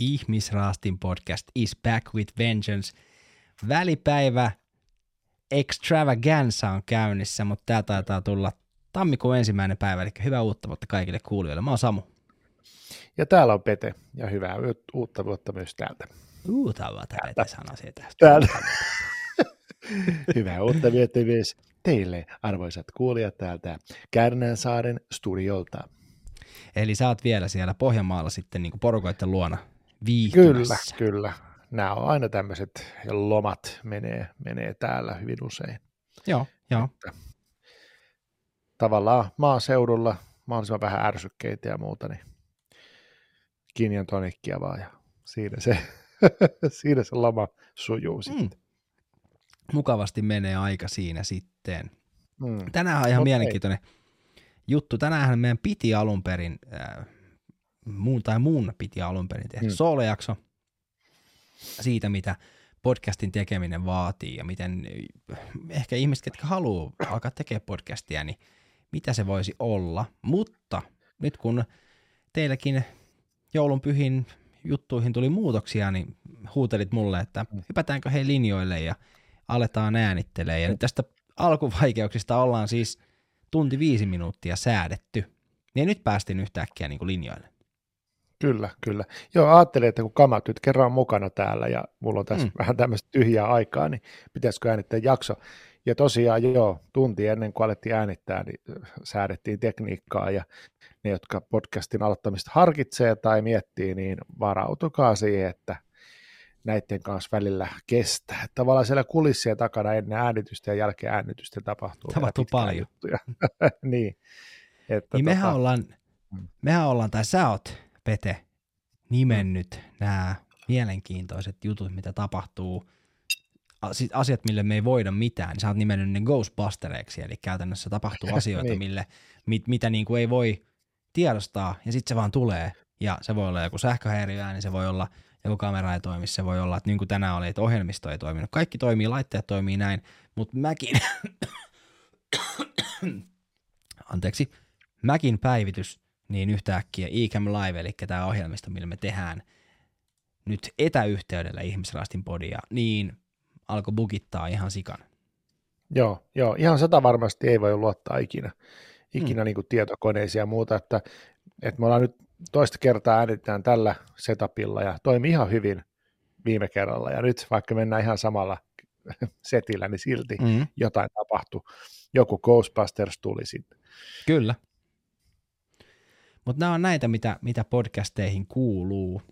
Ihmisraastin podcast is back with vengeance. Välipäivä extravaganza on käynnissä, mutta tää taitaa tulla tammikuun 1. päivä, eli hyvää uutta vuotta kaikille kuulijoille. Mä oon Samu. Ja täällä on Pete, ja hyvää uutta vuotta myös täältä. Uutta vuotta, Pete sanoi siitä. Hyvää uutta vuotta myös teille, arvoisat kuulijat täältä Kärnänsaaren studiolta. Eli sä oot vielä siellä Pohjanmaalla sitten niin kuin porukoitten luona viihtymässä. Kyllä. Nämä on aina tämmöiset lomat menee täällä hyvin usein. Joo. Tavallaan maaseudulla mahdollisimman vähän ärsykkeitä ja muuta, niin gin tonikkia vaan ja siinä se lama sujuu sitten. Mukavasti menee aika siinä sitten. Tänään on ihan mielenkiintoinen juttu. Tänäänhän meidän piti alun perin, mun piti alun perin tehdä soolojakso siitä, mitä podcastin tekeminen vaatii ja miten ehkä ihmiset, ketkä haluaa alkaa tekemään podcastia, niin mitä se voisi olla. Mutta nyt kun teilläkin joulunpyhin juttuihin tuli muutoksia, niin huutelit mulle, että hypätäänkö he linjoille ja aletaan äänittelemään. Ja nyt tästä alkuvaikeuksista ollaan siis 1 tunti 5 minuuttia säädetty. Ja nyt päästiin yhtäkkiä niin kuin linjoille. Kyllä. Joo, ajattelin, että kun kamat nyt kerran on mukana täällä ja mulla on tässä vähän tämmöistä tyhjää aikaa, niin pitäisikö äänittää jakso. Ja tosiaan joo, 1 tunti ennen kuin alettiin äänittää, niin säädettiin tekniikkaa ja ne, jotka podcastin aloittamista harkitsee tai miettii, niin varautukaa siihen, että näiden kanssa välillä kestää. Tavallaan siellä kulissien takana ennen äänitystä ja jälkeen äänitystä tapahtuu paljon juttuja. Niin. Että niin mehän ollaan, tai sä oot, Pete, nimennyt nämä mielenkiintoiset jutut, mitä tapahtuu, asiat, mille me ei voida mitään, niin sä oot nimennyt ne Ghostbustereiksi, eli käytännössä tapahtuu asioita, niin. mitä niin kuin ei voi tiedostaa, ja sitten se vaan tulee, ja se voi olla joku sähköhäiriö, niin se voi olla joku kamera ei toimi, se voi olla, että niin kuin tänään oli, että ohjelmisto ei toiminut, kaikki toimii, laitteet toimii näin, mutta mäkin päivitys, niin yhtäkkiä Ecamm Live, eli tämä ohjelmisto, millä me tehdään nyt etäyhteydellä Ihmisraastin podia, niin alkoi bugittaa ihan sikana. Joo, ihan 100% ei voi luottaa ikinä niin kuin tietokoneisiin ja muuta, että me ollaan nyt toista kertaa äänitetään tällä setupilla ja toimi ihan hyvin viime kerralla, ja nyt vaikka mennään ihan samalla setillä, niin silti jotain tapahtui. Joku Ghostbusters tuli sitten. Kyllä. Mutta nämä on näitä, mitä podcasteihin kuuluu.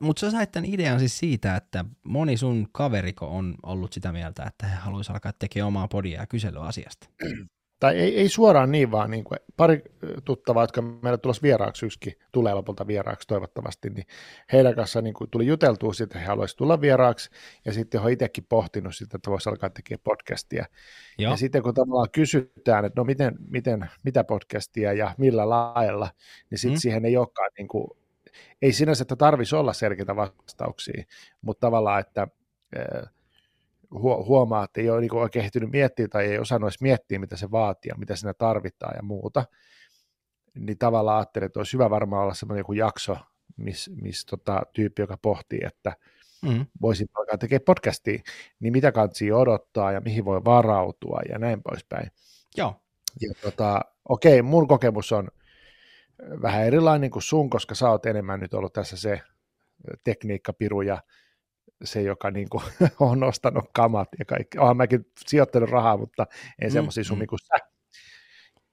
Mutta sä sait tämän idean siis siitä, että moni sun kaveriko on ollut sitä mieltä, että he haluaisivat alkaa tekemään omaa podia ja kyselyä asiasta. Tai ei suoraan niin, vaan niin kuin pari tuttavaa, jotka meillä tulossa vieraaksi, yksikin tulee lopulta vieraaksi toivottavasti, niin heidän kanssa niin kuin tuli juteltua siitä, että he haluaisivat tulla vieraaksi, ja sitten he itsekin pohtinut sitä, että voisi alkaa tekemään podcastia. Joo. Ja sitten kun tavallaan kysytään, että no mitä podcastia ja millä lailla, niin sitten siihen ei olekaan, niin kuin, ei sinänsä, että tarvitsisi olla selkeitä vastauksia, mutta tavallaan, että huomaa, että ei ole niin oikein ehtinyt miettiä tai ei osannut edes miettiä, mitä se vaatii ja mitä siinä tarvitaan ja muuta, niin tavallaan ajattelin, että olisi hyvä varmaan olla sellainen joku jakso, missä tyyppi, joka pohtii, että voisin alkaa tekemään podcastia, niin mitä kansia odottaa ja mihin voi varautua ja näin poispäin. Joo. Ja okei, mun kokemus on vähän erilainen kuin sun, koska sä oot enemmän nyt ollut tässä se tekniikkapiru ja se, joka niin kuin on ostanut kamat ja kaikki. Oonhan mäkin sijoittanut rahaa, mutta ei semmoisia summi kuin sä.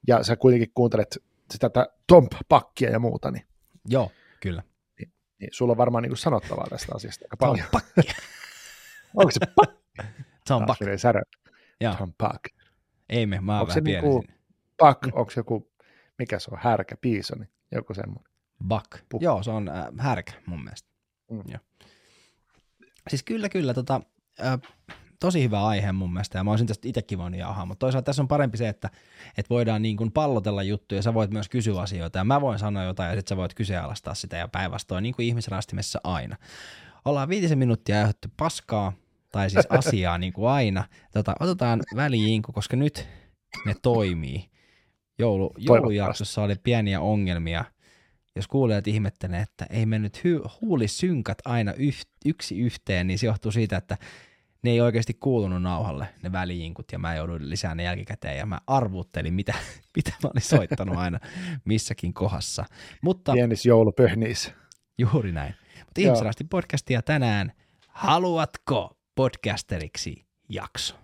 Ja sä kuitenkin kuuntelet sitä Tom Buckia ja muuta. Niin. Joo, kyllä. Niin, sulla on varmaan niin kuin sanottavaa tästä asiasta aika paljon. Tom Buck. Onko se Buck? Tom Buck. Tom Buck. Ei me, mä oon vähän pieni. Onko se joku Buck, onko joku, mikä se on, härkä, piisoni, joku semmoinen? Buck. Joo, se on härkä mun mielestä. Joo. Siis kyllä, tosi hyvä aihe mun mielestä, ja mä olisin tästä itsekin voinut jauhaa, mutta toisaalta tässä on parempi se, että voidaan niin kuin pallotella juttuja, sä voit myös kysyä asioita, ja mä voin sanoa jotain, ja sit sä voit kyseenalaistaa sitä, ja päinvastoin, niin kuin Ihmisraastimessa aina. Ollaan 5 minuuttia jauhettu paskaa, tai siis asiaa niin kuin aina. Otetaan väliin, koska nyt ne toimii. Joulujaksossa oli pieniä ongelmia, jos kuulijat ihmettelee, että ei me nyt huulisynkat aina yksi yhteen, niin se johtuu siitä, että ne ei oikeasti kuulunut nauhalle, ne väliinkut, ja mä jouduin lisää ne jälkikäteen, ja mä arvuttelin, mitä mä olin soittanut aina missäkin kohdassa. Mutta, pienis joulupöhniis. Juuri näin. Mutta Ihmisraastin podcastia tänään. Haluatko podcasteriksi jakso?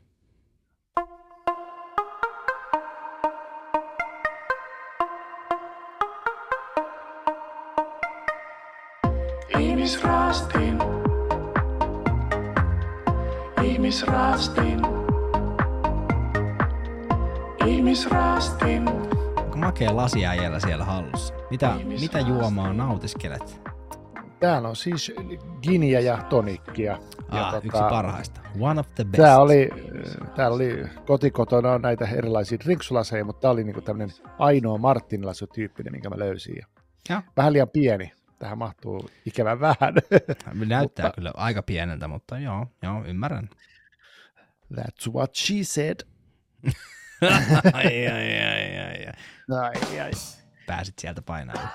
Ihmisraastin. Onko makea lasiäijällä siellä hallussa? Mitä juomaa nautiskelet? Täällä on siis giniä ja tonikkia. Yksi parhaista. One of the best. Täällä oli kotikotona on näitä erilaisia drinksulaseja, mutta tää oli niinku tämmönen ainoa Martin-lasu-tyyppinen, minkä mä löysin. Ja. Vähän liian pieni. Tähän mahtuu ikävän vähän. Näyttää kyllä aika pieneltä, mutta joo, ymmärrän. That's what she said. ai. Pääsit sieltä painamaan.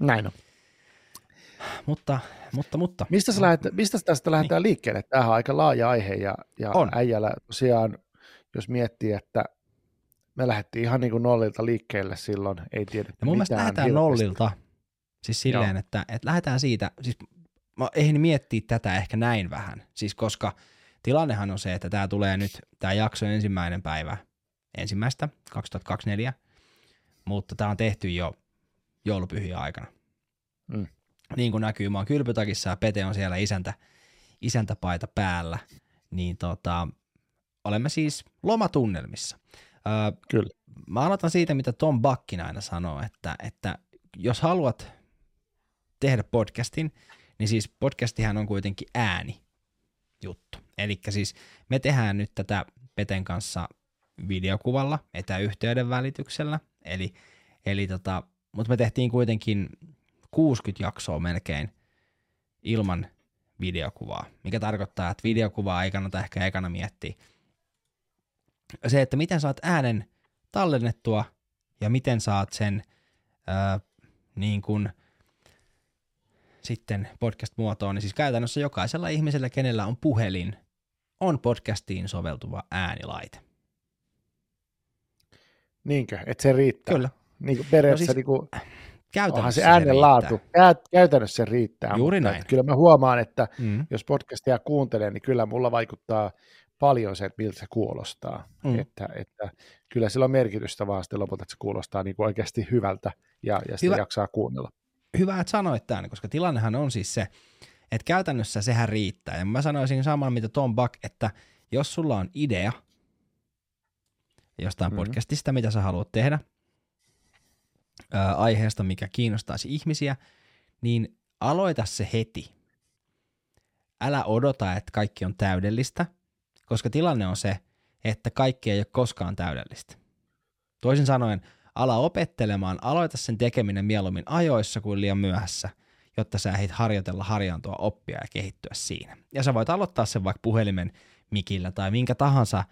Näin on. Mutta. Mistä tästä lähdetään liikkeelle? Tämähän on aika laaja aihe ja äijällä tosiaan, jos miettii, että me lähdettiin ihan niin kuin nollilta liikkeelle silloin, ei tiedetty mitään. Mun mielestä lähdetään nollilta. Siis silleen, että lähdetään siitä, siis mä eihän miettiä tätä ehkä näin vähän, siis koska tilannehan on se, että tää tulee nyt, tää jakso ensimmäinen päivä 1.1.2024, mutta tää on tehty jo joulupyhiä aikana. Mm. Niin kuin näkyy, mä oon kylpytakissa ja Pete on siellä isäntäpaita päällä, niin olemme siis lomatunnelmissa. Kyllä. Mä aloitan siitä, mitä Tom Buckin aina sanoo, että jos haluat tehdä podcastin, niin siis podcastihan on kuitenkin äänijuttu. Eli siis me tehdään nyt tätä Peten kanssa videokuvalla, etäyhteyden välityksellä, eli mutta me tehtiin kuitenkin 60 jaksoa melkein ilman videokuvaa, mikä tarkoittaa, että videokuvaa ei kannata ehkä ekana miettiä. Se, että miten saat äänen tallennettua ja miten saat sen niin kuin sitten podcast-muotoon, niin siis käytännössä jokaisella ihmisellä, kenellä on puhelin, on podcastiin soveltuva äänilaite. Niinkö, että se riittää? Kyllä. Niin kuin periaatteessa, no siis, onhan se äänenlaatu, käytännössä se riittää. Juuri näin. Kyllä mä huomaan, että jos podcastia kuuntelee, niin kyllä mulla vaikuttaa paljon se, että miltä se kuulostaa. Mm. Että kyllä sillä on merkitystä vaan sitten lopulta, että se kuulostaa niin kuin oikeasti hyvältä ja sitä jaksaa kuunnella. Hyvä, että sanoit tämän, koska tilannehan on siis se, että käytännössä sehän riittää. Ja mä sanoisin saman, mitä Tom Buck, että jos sulla on idea jostain podcastista, mitä sä haluat tehdä, aiheesta, mikä kiinnostaisi ihmisiä, niin aloita se heti. Älä odota, että kaikki on täydellistä, koska tilanne on se, että kaikki ei ole koskaan täydellistä. Toisin sanoen, ala opettelemaan, aloita sen tekeminen mieluummin ajoissa kuin liian myöhässä, jotta sä ehdit harjaantua, oppia ja kehittyä siinä. Ja sä voit aloittaa sen vaikka puhelimen mikillä tai minkä tahansa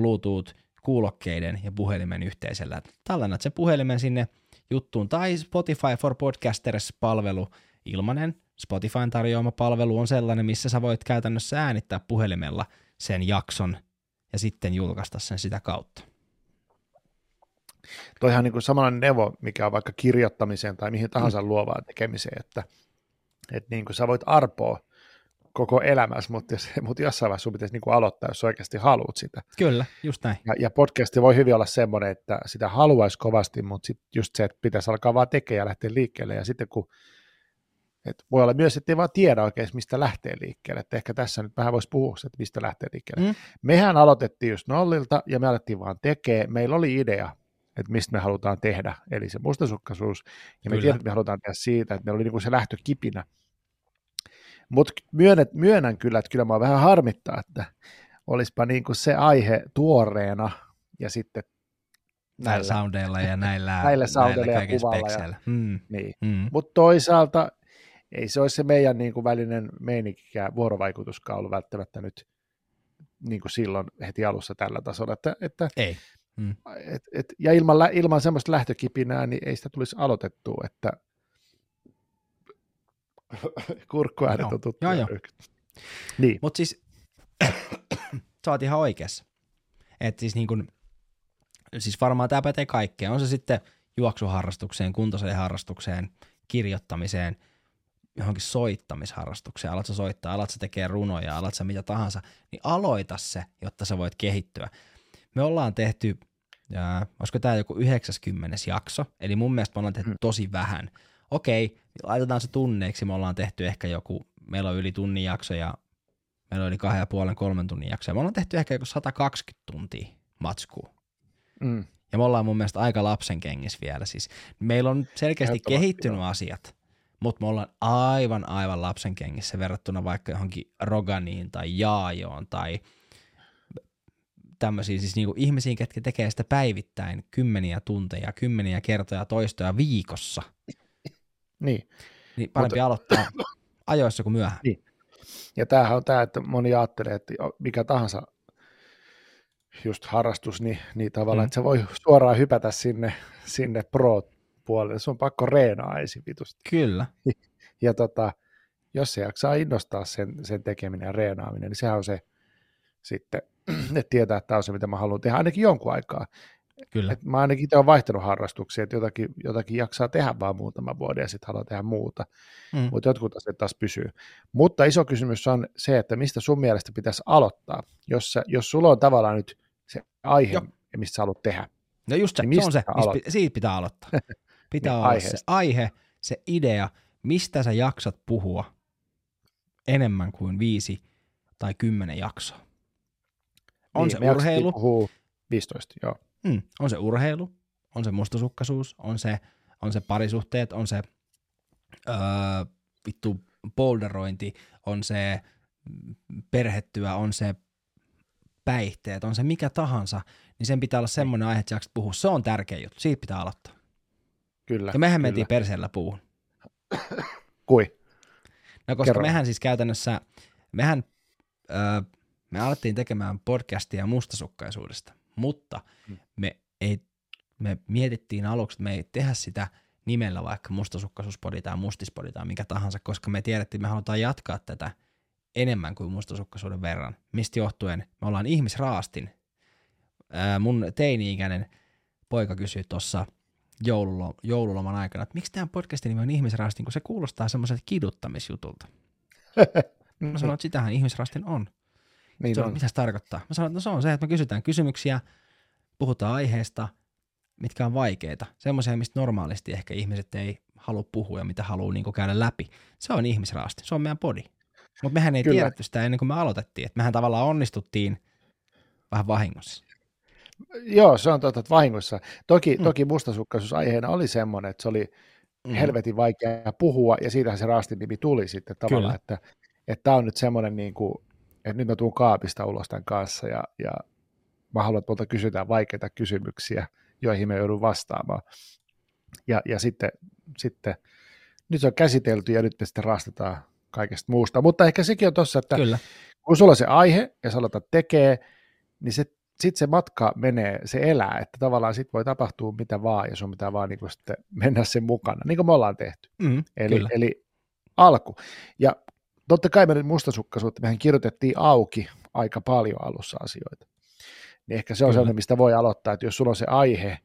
Bluetooth-kuulokkeiden ja puhelimen yhteisellä. Tallennat sen puhelimen sinne juttuun. Tai Spotify for Podcasters-palvelu, ilmanen Spotifyn tarjoama palvelu on sellainen, missä sä voit käytännössä äänittää puhelimella sen jakson ja sitten julkaista sen sitä kautta. Toihan niin kuin samanlainen neuvo, mikä on vaikka kirjoittamiseen tai mihin tahansa luovaan tekemiseen, että niin kuin sä voit arpoa koko elämässä, mutta jossain vaiheessa sun pitäisi niin kuin aloittaa, jos oikeasti haluat sitä. Kyllä, just näin. Ja podcasti voi hyvin olla semmoinen, että sitä haluaisi kovasti, mutta sitten just se, että pitäisi alkaa vaan tekemään ja lähteä liikkeelle, ja sitten kun et voi olla myös, ettei vaan tiedä oikein, mistä lähtee liikkeelle. Et ehkä tässä nyt vähän voisi puhua, että mistä lähtee liikkeelle. Mm. Mehän aloitettiin just nollilta ja me alettiin vaan tekemään. Meillä oli idea, että mistä me halutaan tehdä, eli se mustasukkaisuus. Ja me tiedät, että me halutaan tehdä siitä, että meillä oli niinku se lähtökipinä. Mutta myönnän kyllä, että kyllä mä vähän harmittaa, että olisipa niinku se aihe tuoreena ja sitten näillä soundeilla ja näillä soundeilla ja kuvalla. Niin. Mutta toisaalta ei se olisi se meidän niin kuin välinen meinikikään vuorovaikutuskaan ollut välttämättä nyt niin kuin silloin heti alussa tällä tasolla. Että ei. Ja ilman semmoista lähtökipinää, niin ei sitä tulisi aloitettua. Että Kurkkuäänet on tuttu. Niin. Mutta siis sä oot ihan oikeassa. Että siis, niin kun, siis varmaan tämä pätee kaikkeen. On se sitten juoksuharrastukseen, kuntosaliharrastukseen, kirjoittamiseen, johonkin soittamisharrastukseen. Alat sä soittaa, alat sä tekee runoja, alat sä mitä tahansa. Niin aloita se, jotta sä voit kehittyä. Me ollaan tehty, olisiko tämä joku 90. jakso, eli mun mielestä me ollaan tehty tosi vähän. Okei, laitetaan se tunneiksi, me ollaan tehty ehkä joku, meillä on yli tunnin jakso ja meillä on yli 2,5–3 tunnin jakso ja me ollaan tehty ehkä joku 120 tuntia matskua. Mm. Ja me ollaan mun mielestä aika lapsen kengissä vielä siis. Meillä on selkeästi kehittynyt asiat, mutta me ollaan aivan lapsen kengissä verrattuna vaikka johonkin Roganiin tai Jaajoon tai tämmöisiä siis niinku ihmisiin, ketkä tekee sitä päivittäin kymmeniä tunteja, kymmeniä kertoja, toistoja viikossa. Niin. Niin parempi aloittaa ajoissa kuin myöhään. Niin. Ja tämähän on tämä, että moni ajattelee, että mikä tahansa just harrastus, niin tavallaan, että se voi suoraan hypätä sinne pro-puolelle. Se on pakko reenaa ensin vitusti. Kyllä. Ja jos se jaksaa innostaa sen tekeminen ja reenaaminen, niin sehän on se sitten, että tietää, että tämä on se, mitä mä haluan tehdä ainakin jonkun aikaa. Kyllä. Et mä ainakin itse olen vaihtanut harrastuksia, että jotakin jaksaa tehdä vaan muutama vuoden ja sitten haluaa tehdä muuta, mutta jotkut asiat taas pysyy. Mutta iso kysymys on se, että mistä sun mielestä pitäisi aloittaa, jos sulla on tavallaan nyt se aihe, mistä sä haluat tehdä. No just se, niin se on se, siitä pitää aloittaa. Pitää olla se aihe, se idea, mistä sä jaksat puhua enemmän kuin 5 tai 10 jaksoa. On niin, se urheilu. 15, joo. On se urheilu, on se mustasukkaisuus, on se parisuhteet, on se boulderointi, on se perhetyö, on se päihteet, on se mikä tahansa, niin sen pitää olla semmoinen aihe, että jaksat puhua. Se on tärkeä juttu, siitä pitää aloittaa. Kyllä. Ja mehän mentiin perseellä puuhun. Kui? No koska kerron. Mehän siis käytännössä, me alettiin tekemään podcastia mustasukkaisuudesta. Mutta me mietittiin aluksi, että me ei tehdä sitä nimellä vaikka mustasukkaisuuspodi tai mustispodi tai mikä tahansa, koska me tiedettiin, että me halutaan jatkaa tätä enemmän kuin mustasukkaisuuden verran. Mistä johtuen me ollaan Ihmisraastin. Mun teini-ikäinen poika kysyi tuossa joululoman aikana, että miksi tämän podcastin nimi on Ihmisraastin, kun se kuulostaa semmoiselta kiduttamisjutulta. Mä sanoin, että sitähän Ihmisraastin on. Niin on. Mitä se tarkoittaa? Mä sanon, että no se on se, että me kysytään kysymyksiä, puhutaan aiheesta, mitkä on vaikeita. Semmoisia, mistä normaalisti ehkä ihmiset ei halua puhua ja mitä haluaa niin kuin käydä läpi. Se on Ihmisraasti, se on meidän podi. Mutta mehän ei tiedetty sitä ennen kuin me aloitettiin. Et mehän tavallaan onnistuttiin vähän vahingossa. Joo, se on totta, että vahingossa. Toki mustasukkaisuus aiheena oli semmoinen, että se oli helvetin vaikea puhua ja siitähän se Raastin nimi tuli sitten tavallaan, että tämä on nyt semmoinen niin kuin että nyt mä tuun kaapista ulos tämän kanssa ja mä haluan, että multa kysytään vaikeita kysymyksiä, joihin mä joudun vastaamaan. Ja sitten nyt se on käsitelty ja nyt me sitten rastetaan kaikesta muusta. Mutta ehkä sekin on tossa, että kyllä. Kun sulla on se aihe ja sä aloitat tekee, niin sitten se matka menee, se elää, että tavallaan sitten voi tapahtua mitä vaan ja sun pitää vaan niin kuin sitten mennä sen mukana, niin kuin me ollaan tehty. Eli alku. Ja totta kai me nyt mustasukkaisuutta, mehän kirjoitettiin auki aika paljon alussa asioita. Niin ehkä se on sellainen, mistä voi aloittaa, että jos sulla on se aihe,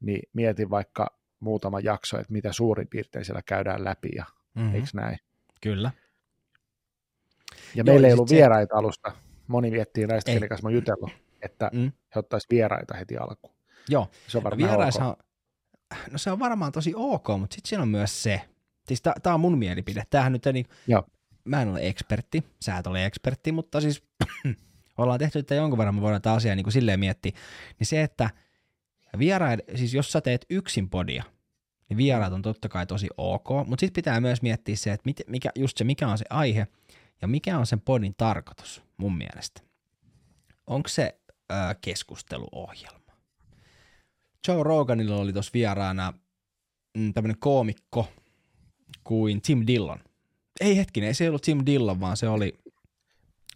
niin mieti vaikka muutama jakso, että mitä suurin piirtein siellä käydään läpi ja eikö näin? Kyllä. Ja meillä ei ollut vieraita alusta. Moni miettii näistä, kenen kanssa mä oon jutellut, että he ottaisivat vieraita heti alkuun. Joo, se on varmaan ok. No se on varmaan tosi ok, mutta sitten siinä on myös se, siis tää on mun mielipide, tämähän nyt ei niin. Joo. Mä en ole ekspertti, sä et ole ekspertti, mutta siis ollaan tehty tätä jonkun verran, me voidaan tätä asiaa niin kuin silleen miettiä, niin se, että siis jos sä teet yksin podia, niin vieraat on totta kai tosi ok, mutta sitten pitää myös miettiä se, että mikä on se aihe ja mikä on sen podin tarkoitus mun mielestä. Onko se keskusteluohjelma? Joe Roganilla oli tuossa vieraana tämmöinen koomikko kuin Tim Dillon. Ei hetkinen, se ei ollut Tim Dillon, vaan se oli,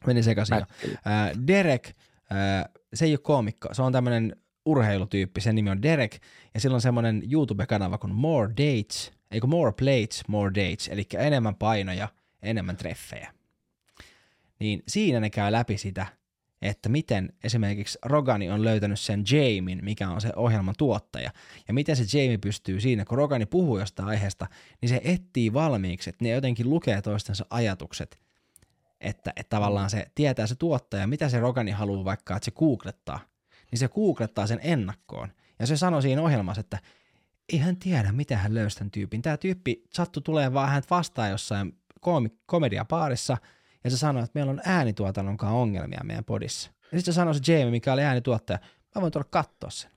meni sekaisin jo. Derek, se ei ole koomikko, se on tämmöinen urheilutyyppi, sen nimi on Derek, ja sillä on semmoinen YouTube-kanava kuin More Plates More Dates, eli enemmän painoja, enemmän treffejä. Niin siinä ne käy läpi sitä, että miten esimerkiksi Rogani on löytänyt sen Jamien, mikä on se ohjelman tuottaja, ja miten se Jamie pystyy siinä, kun Rogani puhuu jostain aiheesta, niin se etsii valmiiksi, että ne jotenkin lukee toistensa ajatukset, että tavallaan se tietää se tuottaja, mitä se Rogani haluaa vaikka, että se googlettaa, niin se googlettaa sen ennakkoon, ja se sanoi siinä ohjelmassa, että ei hän tiedä, mitä hän löysi tämän tyypin. Tämä tyyppi sattui tulemaan vaan hänet vastaan jossain komediapaarissa, ja se sanoi, että meillä on äänituotannonkaan ongelmia meidän podissa. Ja sitten se sanoi se Jamie, mikä oli äänituottaja, mä voin tulla katsoa sen.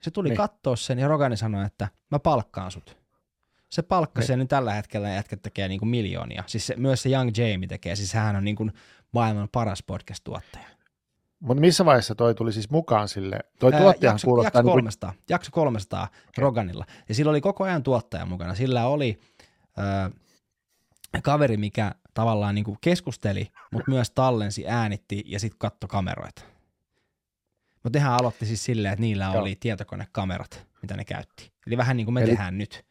Se tuli katsoa sen ja Rogani sanoi, että mä palkkaan sut. Se palkkasi sen nyt tällä hetkellä jätkä tekee niin kuin miljoonia. Siis se, myös se Young Jamie tekee, siis hän on niin kuin maailman paras podcast-tuottaja. Mutta missä vaiheessa toi tuli siis mukaan sille? Toi tuottajahan kuulostaa... Jakso 300 Roganilla. Ja sillä oli koko ajan tuottaja mukana. Sillä oli kaveri, mikä tavallaan niin kuin keskusteli, mutta myös tallensi, äänitti ja sitten katsoi kameroita. Mutta nehän aloitti siis silleen, että niillä oli tietokonekamerat, mitä ne käytti. Eli vähän niin kuin me tehdään nyt.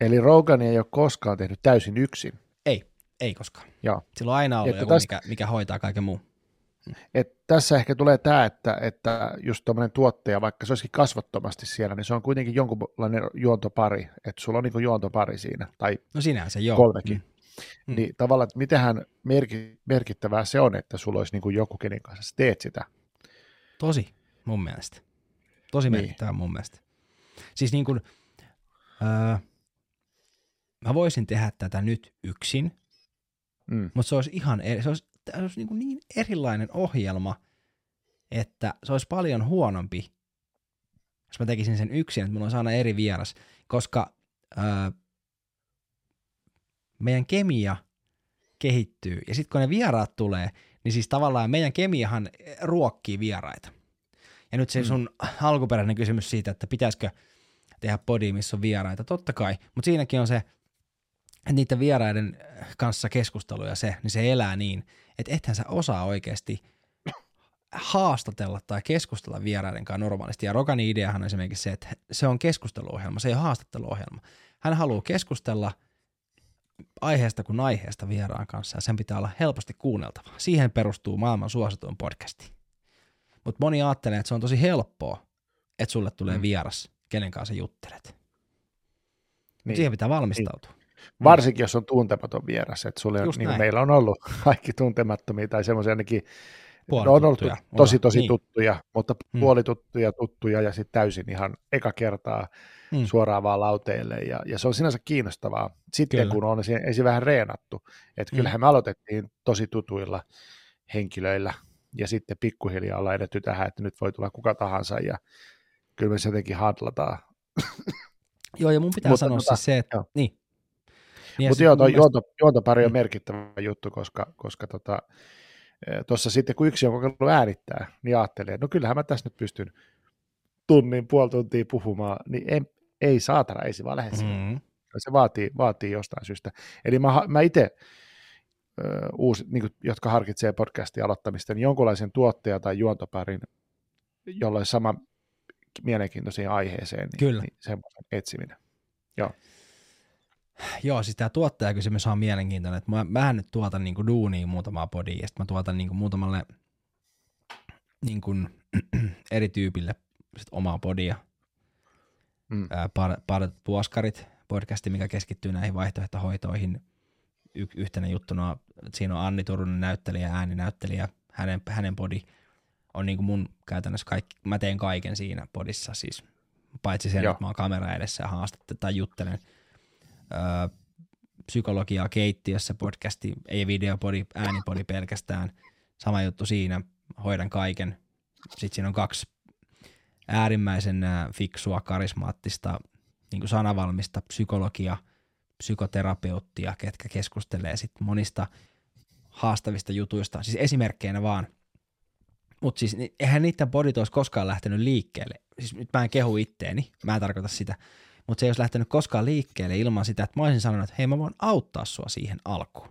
Eli Rogan ei ole koskaan tehnyt täysin yksin? Ei koskaan. Joo. Sillä on aina ollut että joku, mikä hoitaa kaiken muun. Et tässä ehkä tulee tämä, että just tuommoinen tuottaja, vaikka se olisikin kasvottomasti siellä, niin se on kuitenkin jonkunlainen juontopari, että sulla on niin kuin juontopari siinä, tai no sinänsä, joo. Kolmekin. Mm. Niin tavallaan, että mitenhän merkittävää se on, että sulla olisi niin kuin joku, kenen kanssa teet sitä. Tosi, mun mielestä. Tosi merkittävää mun mielestä. Siis niin kuin, mä voisin tehdä tätä nyt yksin, mutta se olisi ihan se olisi niin erilainen ohjelma, että se olisi paljon huonompi, jos mä tekisin sen yksin, että mulla olisi aina eri vieras, koska meidän kemia kehittyy, ja sitten kun ne vieraat tulee, niin siis tavallaan meidän kemiahan ruokkii vieraita. Ja nyt se sun alkuperäinen kysymys siitä, että pitäisikö tehdä podi, missä on vieraita, totta kai, mutta siinäkin on se, että niiden vieraiden kanssa keskusteluja se, niin se elää niin, että ethän sä osaa oikeasti haastatella tai keskustella vieraiden kanssa normaalisti. Ja Roganin ideahan on esimerkiksi se, että se on keskusteluohjelma, se ei ole haastatteluohjelma. Hän haluaa keskustella aiheesta kuin aiheesta vieraan kanssa ja sen pitää olla helposti kuunneltava. Siihen perustuu maailman suosituin podcasti. Mutta moni ajattelee, että se on tosi helppoa, että sulle tulee vieras, kenen kanssa juttelet. Niin. Siihen pitää valmistautua. Varsinkin, jos on tuntematon vieras, että sulle on, niin meillä on ollut kaikki tuntemattomia tai semmoisia ainakin, on ollut tosi niin tuttuja, mutta puolituttuja, tuttuja ja sitten täysin ihan eka kertaa suoraan vaan lauteille ja se on sinänsä kiinnostavaa sitten, kun on ensin vähän reenattu, että kyllähän me aloitettiin tosi tutuilla henkilöillä ja sitten pikkuhiljaa ollaan edetty tähän, että nyt voi tulla kuka tahansa ja kyllä me se jotenkin handlataan. Joo ja mun pitää sanoa siis se, että niin mutta joo, juontopari on merkittävä juttu, koska tuossa sitten, kun yksi on kokeillut äänittää, niin ajattelee, että no kyllähän mä tässä nyt pystyn puoli tuntia puhumaan, niin ei saatana, ei se vaan lähde siihen. Se vaatii jostain syystä. Eli mä itse, niin jotka harkitsee podcastin aloittamista, niin jonkunlaisen tuottaja tai juontoparin, jolla on sama mielenkiintoisiin aiheeseen, niin semmoisen etsiminen. Joo, siis tämä tuottajakysymys on mielenkiintoinen, että mähän nyt tuotan niinku duunia muutamaa podia, ja sitten mä tuotan niinku muutamalle niinku, eri tyypille sit omaa podia. Puoskarit, podcasti, mikä keskittyy näihin vaihtoehtohoitoihin. Yhtenä juttuna, siinä on Anni Turunen näyttelijä, ääninäyttelijä, hänen podi on niinku mun käytännössä kaikki, mä teen kaiken siinä podissa siis, paitsi sen, että mä oon kamera edessä ja haastattelen tai juttelen. Psykologiaa keittiössä podcasti, ei videopodi, äänipodi pelkästään, sama juttu siinä, hoidan kaiken. Sitten siinä on kaksi äärimmäisen fiksua, karismaattista niin kuin sanavalmista psykologia, psykoterapeuttia, ketkä keskustelee sit monista haastavista jutuista, siis esimerkkeinä vaan. Mutta siis eihän niiden podit olisi koskaan lähtenyt liikkeelle, siis nyt mä en kehu itteeni, mä en tarkoita sitä. Mutta se ei olisi lähtenyt koskaan liikkeelle ilman sitä, että mä olisin sanonut, että hei mä voin auttaa sua siihen alkuun.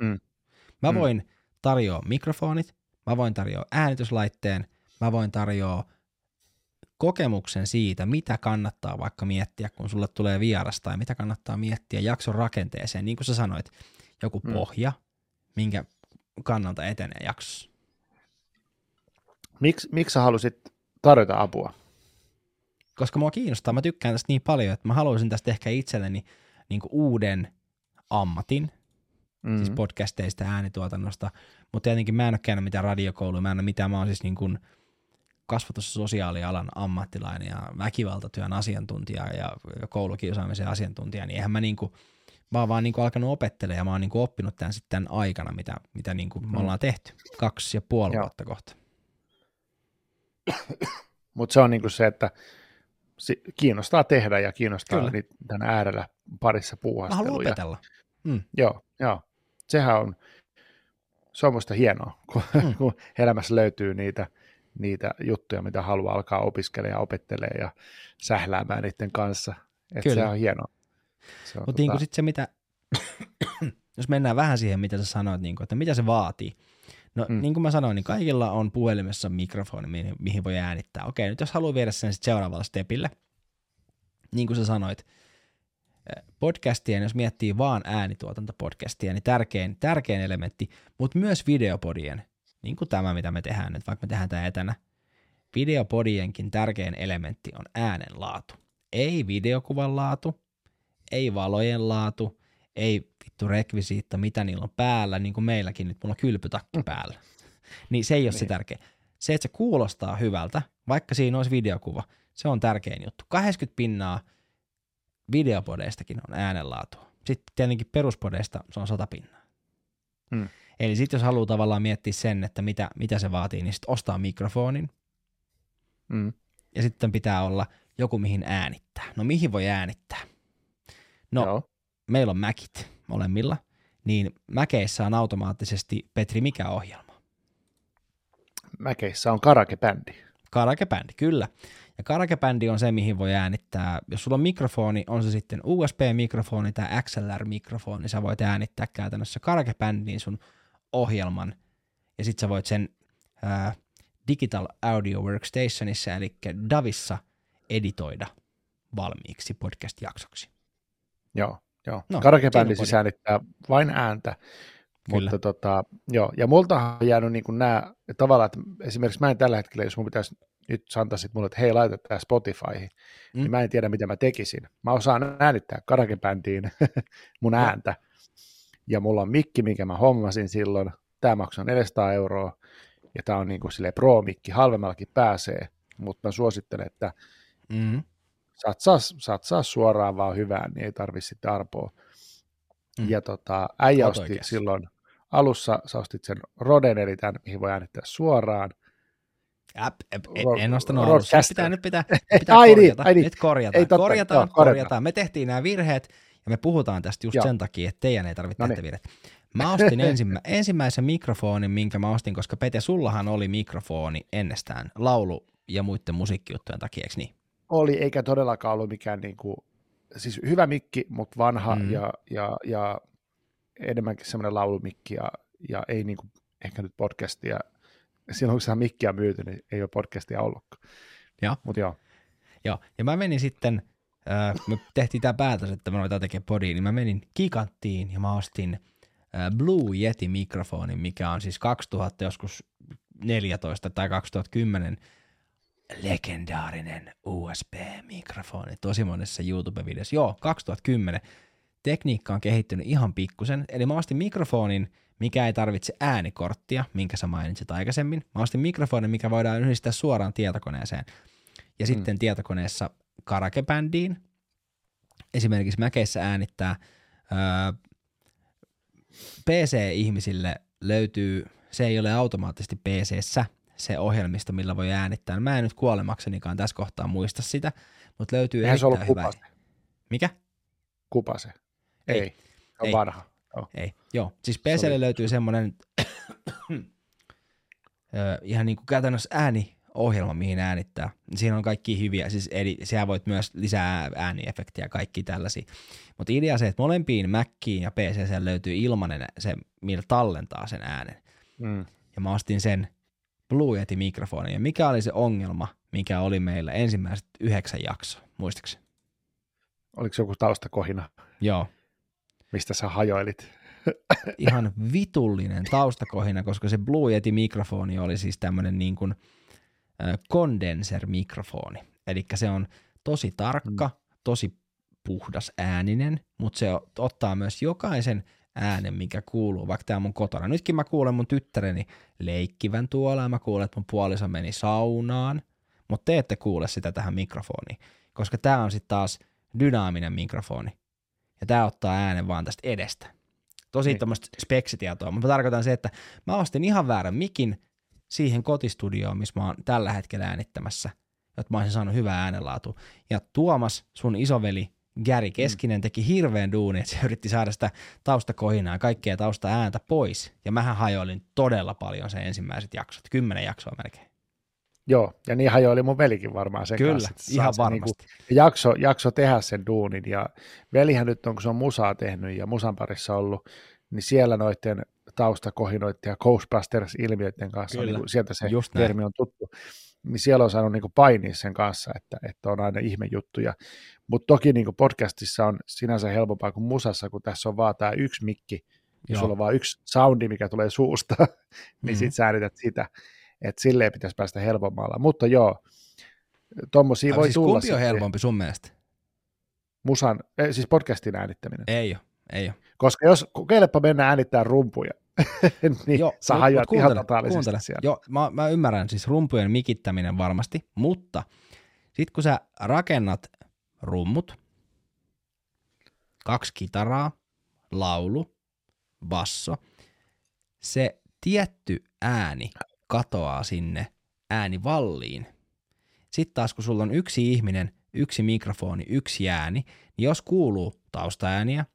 Mä voin tarjoa mikrofonit, mä voin tarjoa äänityslaitteen, mä voin tarjoa kokemuksen siitä, mitä kannattaa vaikka miettiä, kun sulle tulee vieras, tai mitä kannattaa miettiä jakson rakenteeseen, niin kuin sä sanoit, joku pohja, minkä kannalta etenee jaksossa. Miksi sä halusit tarjota apua? Koska mua kiinnostaa, mä tykkään tästä niin paljon, että mä haluaisin tästä ehkä itselleni niin kuin uuden ammatin, siis podcasteista, äänituotannosta, mutta tietenkin mä en ole käynyt mitään radiokoulua, mä en ole mitään, mä oon siis niin kuin kasvatus- ja sosiaalialan ammattilainen ja väkivaltatyön asiantuntija ja koulukiusaamisen asiantuntija, niin eihän mä niin kuin, mä oon vaan niin kuin alkanut opettelemaan ja mä oon niin kuin oppinut tämän sitten tämän aikana, mitä niin kuin me ollaan tehty 2,5 vuotta kohta. Mutta se on niin kuin se, että se kiinnostaa tehdä ja kiinnostaa tämän äärellä parissa puuhasteluja. Mä haluan opetella. Joo. Sehän on, se on musta hienoa, kun elämässä löytyy niitä juttuja, mitä haluaa alkaa opiskelemaan ja opettelemaan ja sähläämään niiden kanssa. Että sehän on hienoa. Se on, mutta niin kuin sitten se, mitä, jos mennään vähän siihen, mitä sä sanoit, niin kuin, että mitä se vaatii. No niin kuin mä sanoin, niin kaikilla on puhelimessa mikrofoni, mihin voi äänittää. Okei, nyt jos haluaa viedä sen sitten seuraavalla stepille, niin kuin sä sanoit, podcastien, jos miettii vaan äänituotantopodcastia, niin tärkein elementti, mutta myös videopodien, niin kuin tämä, mitä me tehdään nyt, vaikka me tehdään tämä etänä, videopodienkin tärkein elementti on äänen laatu. Ei videokuvan laatu, ei valojen laatu, ei vittu rekvisiitta, mitä niillä on päällä, niin kuin meilläkin nyt, mulla on kylpytakki päällä. Niin se ei ole se tärkein. Se, että se kuulostaa hyvältä, vaikka siinä olisi videokuva, se on tärkein juttu. 80% videopodeistakin on äänenlaatua. Sitten tietenkin peruspodeista se on 100%. Eli sitten jos haluaa tavallaan miettiä sen, että mitä se vaatii, niin sitten ostaa mikrofonin. Ja sitten pitää olla joku, mihin äänittää. No mihin voi äänittää? No meillä on Macit molemmilla, niin Mäkeissä on automaattisesti, Petri, mikä ohjelma? Mäkeissä on karaokebändi. Karaokebändi, kyllä. Ja karaokebändi on se, mihin voi äänittää. Jos sulla on mikrofoni, on se sitten USB-mikrofoni tai XLR-mikrofoni, sä voit äänittää käytännössä karaokebändiin sun ohjelman, ja sit sä voit sen Digital Audio Workstationissa, eli Davissa, editoida valmiiksi podcast-jaksoksi. Joo. No, karaokebändi siis äänittää vain ääntä. Kyllä. Mutta ja multahan on jäänyt niin kuin nämä tavallaan, että esimerkiksi mä en tällä hetkellä, jos mun pitäisi nyt santaisit mulle, että hei, laita tämä Spotifyhin, niin mä en tiedä, mitä mä tekisin. Mä osaan äänittää karaokebändiin mun ääntä. Ja mulla on mikki, minkä mä hommasin silloin. Tämä maksaa 400 €, ja tämä on niin kuin silleen pro-mikki, halvemmallakin pääsee, mutta mä suosittelen, että satsaa suoraan vaan hyvään, niin ei tarvitse sitten arpoa. Ja äijä osti silloin alussa, sä ostit sen Roden, eli tämän, mihin voi äänittää suoraan. En ostanut alussa. Pitää korjata. Korjataan. Me tehtiin nämä virheet, ja me puhutaan tästä just sen takia, että teidän ei tarvitse tehdä virheet. Mä ostin ensimmäisen mikrofonin, minkä mä ostin, koska Pete, sullahan oli mikrofoni ennestään laulu- ja muiden musiikkijuttujen takia, eikö niin? Oli, eikä todellakaan ollut mikään niinku, siis hyvä mikki, mutta vanha ja enemmänkin semmoinen laulumikki ja ei niinku ehkä nyt podcastia. Silloin kun se on mikkiä myyty, niin ei ole podcastia ollutkaan. Joo, ja mä menin sitten, me tehtiin tämä päätös, että me aloitan tekemään podiin, niin mä menin Giganttiin ja mä ostin Blue Yeti mikrofonin, mikä on siis 2014 tai 2010 legendaarinen USB-mikrofoni tosi monessa YouTube-videossa. Joo, 2010. Tekniikka on kehittynyt ihan pikkusen. Eli mä ostin mikrofonin, mikä ei tarvitse äänikorttia, minkä sä mainitsit aikaisemmin. Mä ostin mikrofonin, mikä voidaan yhdistää suoraan tietokoneeseen. Ja sitten tietokoneessa karaokebändiin. Esimerkiksi Mäkeissä äänittää. PC-ihmisille löytyy, se ei ole automaattisesti PC-ssä, se ohjelmisto, millä voi äänittää. Mä en nyt kuolemaksenikaan tässä kohtaa muista sitä, mutta löytyy eihän erittäin hyvä. Kupase. Mikä? Kupase. Ei. On vanha. Ei. Joo. Siis PClle löytyy semmoinen ihan niin kuin käytännössä ääniohjelma, mihin äänittää. Siinä on kaikki hyviä. Siis eli sä voit myös lisää ääniefektejä ja kaikki tällaisia. Mutta idea se, että molempiin Mackiin ja PC:lle löytyy ilmanen se, millä tallentaa sen äänen. Ja mä ostin sen Blue Yeti-mikrofonin, ja mikä oli se ongelma, mikä oli meillä ensimmäiset 9 jaksoa, muistaakseni. Oliko joku taustakohina? Joo. Mistä sä hajoilit? Ihan vitullinen taustakohina, koska se Blue Yeti-mikrofoni oli siis tämmöinen niin kuin kondenser-mikrofoni. Eli se on tosi tarkka, tosi puhdas ääninen, mutta se ottaa myös jokaisen äänen, mikä kuuluu, vaikka tää on mun kotona. Nytkin mä kuulen mun tyttäreni leikkivän tuolla ja mä kuulen, että mun puoliso meni saunaan, mutta te ette kuule sitä tähän mikrofoniin, koska tää on sitten taas dynaaminen mikrofoni ja tää ottaa äänen vaan tästä edestä. Tosi tämmöistä speksitietoa, mutta mä tarkoitan se, että mä ostin ihan väärän mikin siihen kotistudioon, missä mä oon tällä hetkellä äänittämässä, jotta mä olisin saanut hyvää äänenlaatua. Ja Tuomas, sun isoveli Gäri Keskinen teki hirveän duunin, että se yritti saada sitä taustakohinaa ja kaikkea taustaääntä pois. Ja mähän hajoilin todella paljon sen ensimmäiset jaksot, 10 jaksoa melkein. Joo, ja niin hajoili mun velikin varmaan sen kanssa. Kyllä, ihan varmasti. Niin jakso tehdä sen duunin, ja velihän nyt on, kun se on musaa tehnyt ja musan parissa ollut, niin siellä noiden taustakohinoiden ja Ghostbusters-ilmiöiden kanssa, kyllä, niin sieltä se termi on tuttu, niin siellä on saanut niin painia sen kanssa, että on aina ihmejuttuja. Mutta toki niin podcastissa on sinänsä helpompaa kuin musassa, kun tässä on vaan tämä yksi mikki, ja sulla on vaan yksi soundi, mikä tulee suusta, niin sit sä äänität sitä. Että silleen pitäisi päästä helpommalla. Mutta joo, tommosia voi siis tulla. Kumpi on helpompi sun mielestä? Musan, siis podcastin äänittäminen. Ei ole. Koska jos kokeilepa mennä äänittämään rumpuja, niin joo, sä hajoat ihan totaalisesti siellä. Joo, mä ymmärrän siis rumpujen mikittäminen varmasti, mutta sit kun sä rakennat rummut, 2 kitaraa, laulu, basso, se tietty ääni katoaa sinne äänivalliin. Sitten taas kun sulla on yksi ihminen, yksi mikrofoni, yksi ääni, niin jos kuuluu taustaääniä,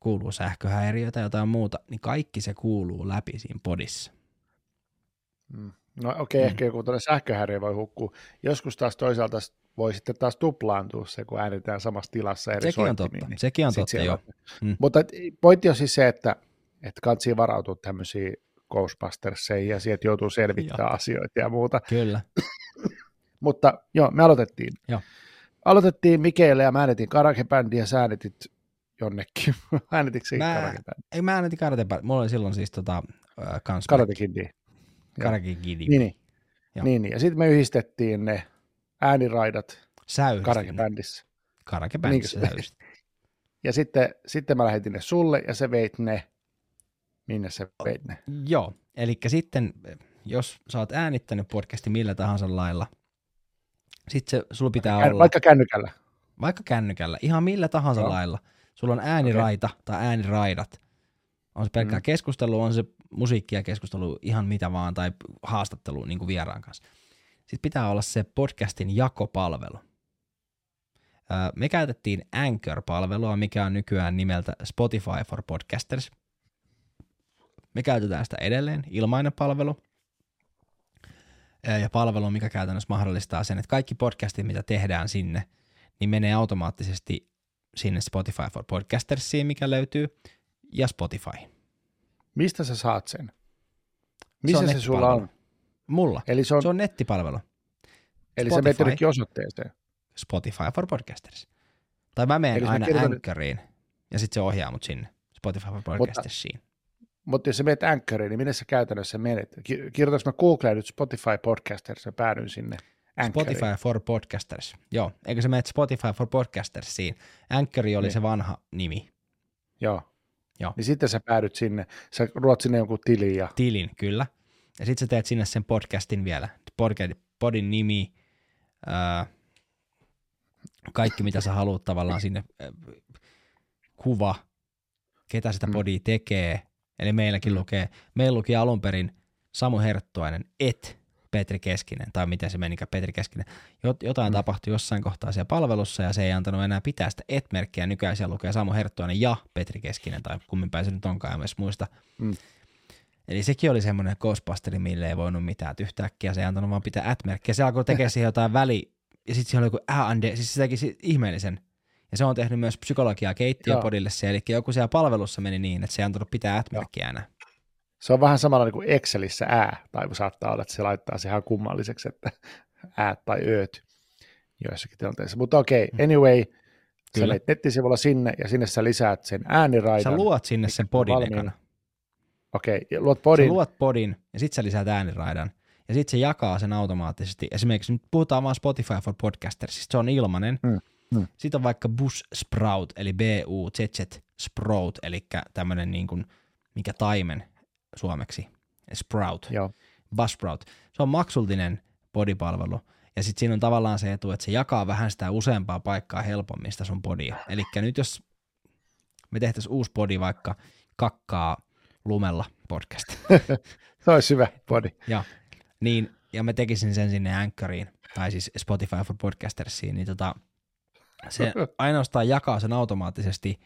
kuuluu sähköhäiriötä ja jotain muuta, niin kaikki se kuuluu läpi siinä podissa. No okei, ehkä joku tuollainen sähköhäiriö voi hukkua. Joskus taas toisaalta voi sitten taas tuplaantua se, kun äänetään samassa tilassa eri soittimiin. Niin sekin on totta, joo. Mutta pointti on siis se, että kannattaa varautua tämmöisiä Ghostbustersiin ja sieltä joutuu selvittämään asioita ja muuta. Kyllä. Mutta joo, me aloitettiin. Joo. Aloitettiin Mikeille ja mä äänetin GarageBandia ja sä äänetit jonnekin. Äänetitkö se GarageBandia? Ei, mä äänetin GarageBandia. Mulla oli silloin siis GarageBandia. Niin. Ja sitten me yhdistettiin ne ääniraidat GarageBandissa. GarageBandissa säyhdistettiin. Ja sitten mä lähetin ne sulle ja sä veit ne. Minne se veit ne? Joo, eli sitten jos sä oot äänittänyt podcasti millä tahansa lailla, sit se sulla pitää olla... Vaikka kännykällä, ihan millä tahansa lailla. Sulla on ääniraita tai ääniraidat. On se pelkkää keskustelu, on se musiikkia, keskustelu, ihan mitä vaan, tai haastattelu niin kuin vieraan kanssa. Sitten pitää olla se podcastin jakopalvelu. Me käytettiin Anchor-palvelua, mikä on nykyään nimeltä Spotify for Podcasters. Me käytetään sitä edelleen, ilmainen palvelu ja palvelu, mikä käytännössä mahdollistaa sen, että kaikki podcastit, mitä tehdään sinne, niin menee automaattisesti sinne Spotify for Podcastersiin, mikä löytyy, ja Spotify. Mistä sä saat sen? Missä se sulla on? Mulla. Eli se on nettipalvelu. Eli Spotify, se menet osoitteeseen? Spotify for Podcasters. Tai mä menen aina Anchoriin, ja sitten se ohjaa mut sinne, Spotify for Podcastersiin. Mutta jos sä menet Anchoriin, niin minne sä käytännössä menet? Kirjoitaks mä Googleen nyt Spotify Podcasters ja päädyin sinne Anchoriin? Spotify for Podcasters, joo. Eikö sä menet Spotify for Podcastersiin? Anchori oli se vanha nimi. Joo. Niin sitten sä päädyt sinne, sä ruot sinne jonkun tilin ja... Tilin, kyllä. Ja sit sä teet sinne sen podcastin vielä. Podin nimi, kaikki mitä sä haluat tavallaan sinne, kuva, ketä sitä podia tekee. Eli meilläkin lukee, meillä luki alun perin Samu Herttuainen, Petri Keskinen, tai miten se menikään Petri Keskinen. Jotain tapahtui jossain kohtaa siellä palvelussa, ja se ei antanut enää pitää sitä et-merkkiä, nykyään siellä lukee Samu Herttuainen ja Petri Keskinen, tai kumminpäin se nyt onkaan, en edes muista. Eli sekin oli semmoinen Ghostbusteri, mille ei voinut mitään, että yhtäkkiä se ei antanut vaan pitää et-merkkiä. Se alkoi tekemään siihen jotain väliä, ja sitten siellä oli joku siis sitäkin ihmeellisen. Ja se on tehnyt myös psykologiaa keittiöpodille se, eli joku siellä palvelussa meni niin, että se ei antanut pitää ätmerkkiä enää. Se on vähän samalla niin kuin Excelissä ää, tai saattaa olla, että se laittaa se ihan kummalliseksi, että ät tai ööt joissakin tilanteissa. Mutta okei, anyway, sä menet nettisivulla sinne ja sinne sä lisäät sen ääniraidan. Sä luot sinne sen podin ekana. Okei, luot podin. Sä luot podin ja sit sä lisäät ääniraidan. Ja sit se jakaa sen automaattisesti. Esimerkiksi nyt puhutaan vaan Spotify for Podcasters, se on ilmanen. Sitten on vaikka Buzzsprout, eli Buzzsprout, eli tämmönen niin kuin, mikä taimen suomeksi, sprout, joo. Buzzsprout. Se on maksullinen podipalvelu, ja sitten siinä on tavallaan se etu, että se jakaa vähän sitä useampaa paikkaa helpommin sitä sun podia. Eli nyt jos me tehtäisiin uusi podi vaikka kakkaa lumella podcast. Se olisi hyvä podi. Joo, niin, ja mä tekisin sen sinne Anchoriin, tai siis Spotify for Podcastersiin, niin se ainoastaan jakaa sen automaattisesti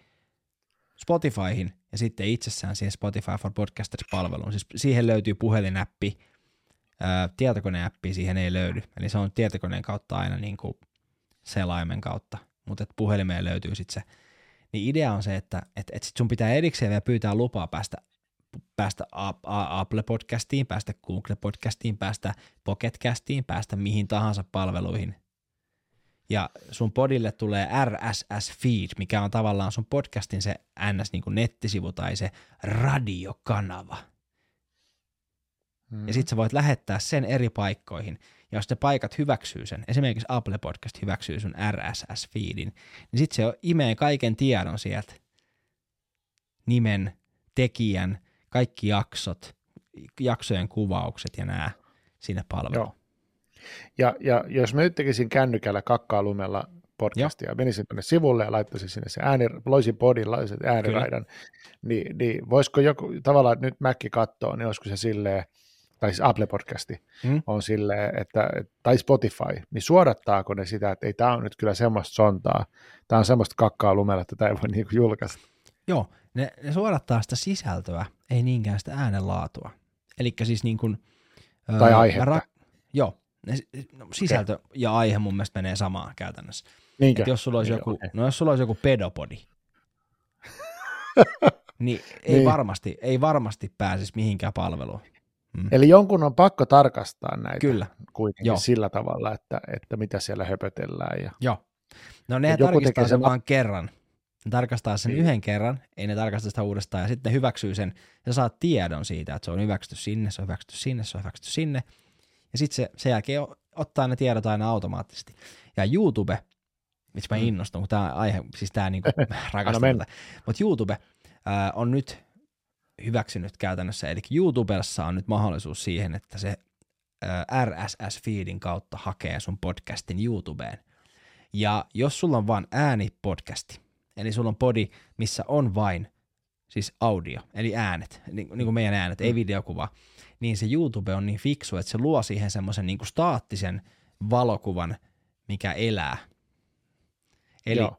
Spotifyhin ja sitten itsessään siihen Spotify for Podcasters-palveluun. Siis siihen löytyy puhelinäppi, tietokoneäppi siihen ei löydy. Eli se on tietokoneen kautta aina niin kuin selaimen kautta, mutta puhelimeen löytyy sitten se. Niin idea on se, että sit sun pitää erikseen vielä pyytää lupaa päästä Apple-podcastiin, päästä Google-podcastiin, päästä Pocket-castiin, päästä mihin tahansa palveluihin. Ja sun podille tulee RSS-feed, mikä on tavallaan sun podcastin se NS-nettisivu tai se radiokanava. Ja sit sä voit lähettää sen eri paikkoihin. Ja jos ne paikat hyväksyy sen, esimerkiksi Apple Podcast hyväksyy sun RSS-feedin, niin sit se imee kaiken tiedon sieltä. Nimen, tekijän, kaikki jaksot, jaksojen kuvaukset ja nää sinne palveluun. Joo. Ja jos mä nyt tekisin kännykällä kakkaa lumella podcastia, menisin tänne sivulle ja laittaisin sinne se loisin podin, laisin ääniraidan, niin voisiko joku, tavallaan nyt Mäkki kattoo, niin olisiko se silleen, tai siis Apple Podcasti on silleen, että, tai Spotify, niin suodattaako ne sitä, että ei tää on nyt kyllä semmoista sontaa, tää on semmoista kakkaa lumella, että tää ei voi niinku julkaista. Joo, ne suodattaa sitä sisältöä, ei niinkään sitä äänenlaatua. Elikkä siis niin kuin... Tai aihetta. Joo. Sisältö ja aihe mun mielestä menee samaan käytännössä. Niinkö? Jos sulla olisi joku pedopodi, niin ei varmasti pääsisi mihinkään palveluun. Eli jonkun on pakko tarkastaa näitä kuitenkin sillä tavalla, että mitä siellä höpötellään. Joo. No ne tarkistaa sen vaan kerran. Ne tarkastaa sen yhden kerran, ei ne tarkasta sitä uudestaan ja sitten hyväksyy sen. Ja saat tiedon siitä, että se on hyväksytty sinne, se on hyväksytty sinne, se on hyväksytty sinne. Ja sitten sen jälkeen ottaa ne tiedot aina automaattisesti. Ja YouTube, miksi mä innostun, kun tämä aihe, siis tämä niinku rakastaa tätä, mutta YouTube on nyt hyväksynyt käytännössä, eli YouTubessa on nyt mahdollisuus siihen, että se RSS-feedin kautta hakee sun podcastin YouTubeen. Ja jos sulla on vain äänipodcasti, eli sulla on podi, missä on vain siis audio, eli äänet, niin kuin meidän äänet, ei videokuva, niin se YouTube on niin fiksu, että se luo siihen semmoisen niin kuin staattisen valokuvan, mikä elää.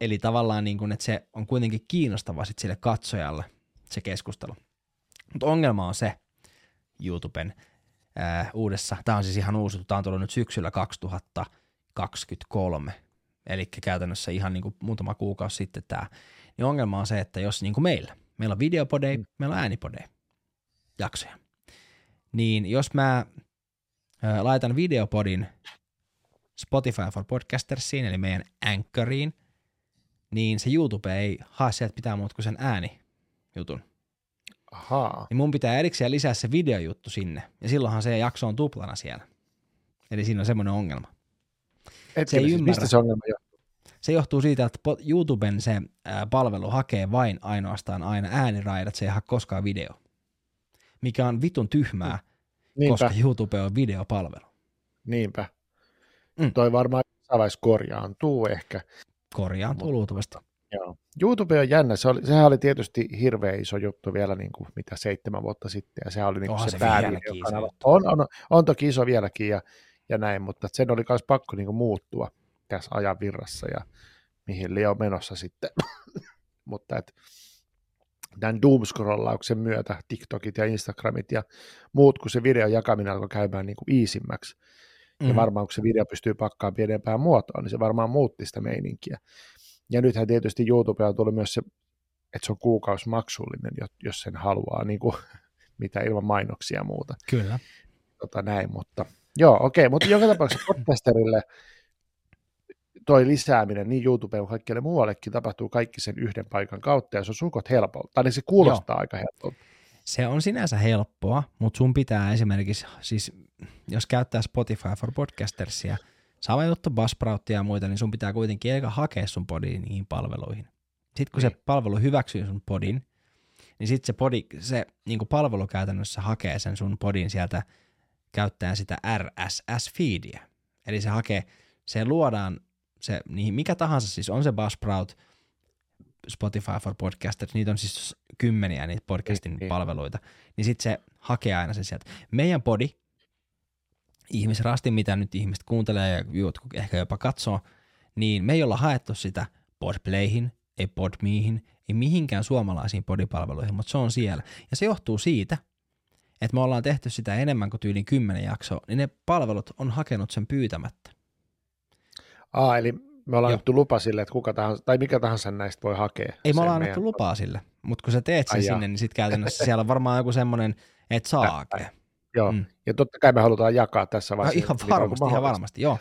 Eli tavallaan, niin kuin, että se on kuitenkin kiinnostava sit sille katsojalle, se keskustelu. Mutta ongelma on se YouTuben uudessa, tämä on siis ihan uusi, tämä on tullut nyt syksyllä 2023, eli käytännössä ihan niin kuin muutama kuukausi sitten tämä, niin ongelma on se, että jos niin kuin meillä on videopodeja, meillä on äänipodeja, jaksoja. Niin jos mä laitan videopodin Spotify for Podcastersiin, eli meidän Anchoriin, niin se YouTube ei hae sieltä pitää muuta kuin sen äänijutun. Ahaa. Niin mun pitää erikseen lisää se videojuttu sinne, ja silloinhan se jakso on tuplana siellä. Eli siinä on semmoinen ongelma. Mistä se ongelma johtuu? Se johtuu siitä, että YouTuben se palvelu hakee vain ainoastaan aina ääniraidat, se ei hae koskaan video. Mikä on vitun tyhmää, koska YouTube on videopalvelu. Niinpä. Toi varmaan jossain vaiheessa korjaantuu ehkä. Korjaantuu luultavasti. Joo. YouTube on jännä. Sehän oli tietysti hirveä iso juttu vielä niin kuin, mitä 7 vuotta sitten. Ja sehän oli niin kuin se päävideokanava. On toki iso vieläkin ja näin, mutta sen oli myös pakko niin kuin muuttua tässä ajan virrassa ja mihin liian on menossa sitten. Mutta tämän doomscrollauksen myötä TikTokit ja Instagramit ja muut, kun se videon jakaminen alkoi käymään niin kuin iisimmäksi. Ja varmaan, kun se video pystyy pakkaamaan pienempään muotoon, niin se varmaan muutti sitä meininkiä. Ja nythän tietysti YouTube on tullut myös se, että se on kuukausimaksullinen, jos sen haluaa, niin kuin, mitä ilman mainoksia ja muuta. Kyllä. Näin, mutta Joo, okei, mutta joka tapauksessa podcasterille toi lisääminen niin YouTubeen kuin kaikkialle muuallekin tapahtuu kaikki sen yhden paikan kautta, ja se on suukot helpolta, tai niin se kuulostaa aika helpolta. Se on sinänsä helppoa, mutta sun pitää esimerkiksi, siis jos käyttää Spotify for Podcastersia, sama juttu Buzzsproutia ja muita, niin sun pitää kuitenkin eikä hakea sun podiin niihin palveluihin. Sitten kun se palvelu hyväksyy sun podin, niin sitten se niin kuin palvelu käytännössä hakee sen sun podin sieltä käyttäen sitä RSS-feediä. Eli se hakee, se luodaan, se, niihin mikä tahansa, siis on se Buzzsprout, Spotify for Podcasters, niitä on siis kymmeniä niitä podcastin palveluita, niin sitten se hakee aina sen sieltä. Meidän podi, Ihmisraastin, mitä nyt ihmiset kuuntelee ja jotkut ehkä jopa katsoo, niin me ei olla haettu sitä Podplayhin, ei Podmiihin, ei mihinkään suomalaisiin podipalveluihin, mutta se on siellä. Ja se johtuu siitä, että me ollaan tehty sitä enemmän kuin tyyliin 10 jaksoa, niin ne palvelut on hakenut sen pyytämättä. Eli me ollaan annettu lupa sille, että kuka tahansa, tai mikä tahansa näistä voi hakea. Ei me ollaan annettu lupaa sille, mutta kun sä teet sen sinne, niin sit käytännössä siellä on varmaan joku semmoinen, että saa hakea. Joo, ja totta kai me halutaan jakaa tässä vaiheessa. Ihan varmasti, joo.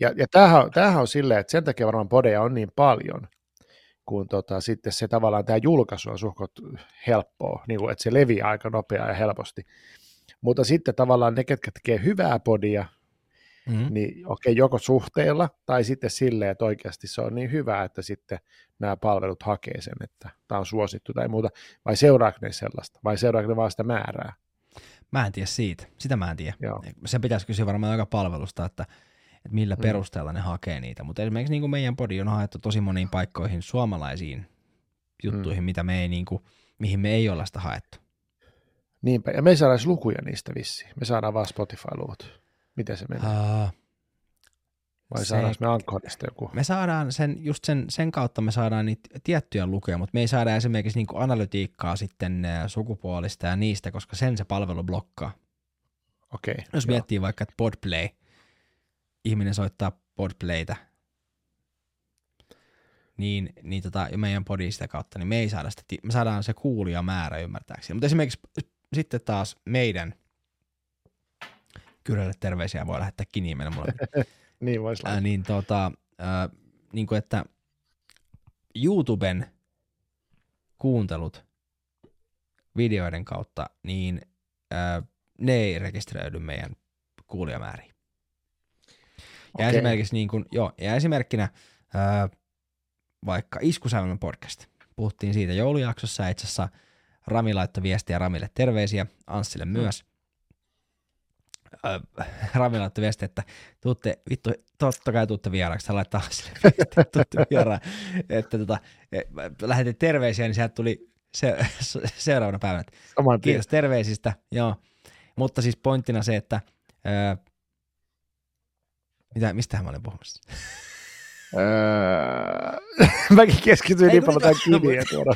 Ja tämähän on silleen, että sen takia varmaan podeja on niin paljon, kun sitten se tavallaan tämä julkaisu on suhkot helppoa, niin kuin, että se leviää aika nopeaa ja helposti. Mutta sitten tavallaan ne, ketkä tekee hyvää podia, niin joko suhteella tai sitten silleen, että oikeasti se on niin hyvä, että sitten nämä palvelut hakee sen, että tämä on suosittu tai muuta, vai seuraako ne sellaista, vai seuraako ne vaan sitä määrää? Mä en tiedä siitä, sitä mä en tiedä. Joo. Se pitäisi kysyä varmaan aika palvelusta, että millä perusteella ne hakee niitä, mutta esimerkiksi niin kuin meidän podi on haettu tosi moniin paikkoihin suomalaisiin juttuihin, mitä me ei, niin kuin, mihin me ei olla sitä haettu. Niinpä, ja me ei saada lukuja niistä vissiin, me saadaan vaan Spotify-luvut. Miten se menee? Vai saadaan me Anchorista joku? Me saadaan sen kautta me saadaan niitä tiettyjä lukuja, mutta me ei saada esimerkiksi niinku analytiikkaa sitten sukupuolista ja niistä, koska sen se palvelu blokkaa. Okei. Jos miettii vaikka, että Podplay, ihminen soittaa Podplaytä, niin meidän podi sitä kautta, niin me ei saada sitä, me saadaan se kuulijamäärä ymmärtääkseni. Mutta esimerkiksi sitten taas meidän Kyrölle terveisiä voi lähettää Kinimelle mulle. Niin voisi lähettää. Niin kuin että YouTuben kuuntelut videoiden kautta, niin ne ei rekisteröidy meidän kuulijamääriin. Ja esimerkiksi niin kuin, ja esimerkkinä vaikka Iskusävelmän podcast. Puhuttiin siitä joulujaksossa, itse asiassa Rami laittoi viestiä Ramille terveisiä, Anssille myös. Rami laittoi viesti, että tuutte, vittu, totta kai tuutte vieraaksi, hän laittaa sille viestiä, tuutte vieraan, että lähetin terveisiä, niin sieltä tuli seuraavana päivänä, että kiitos terveisistä, joo, mutta siis pointtina se, että mistähän mä olin puhumassa? Mäkin keskityin niin paljon tämän kiviä tuolla.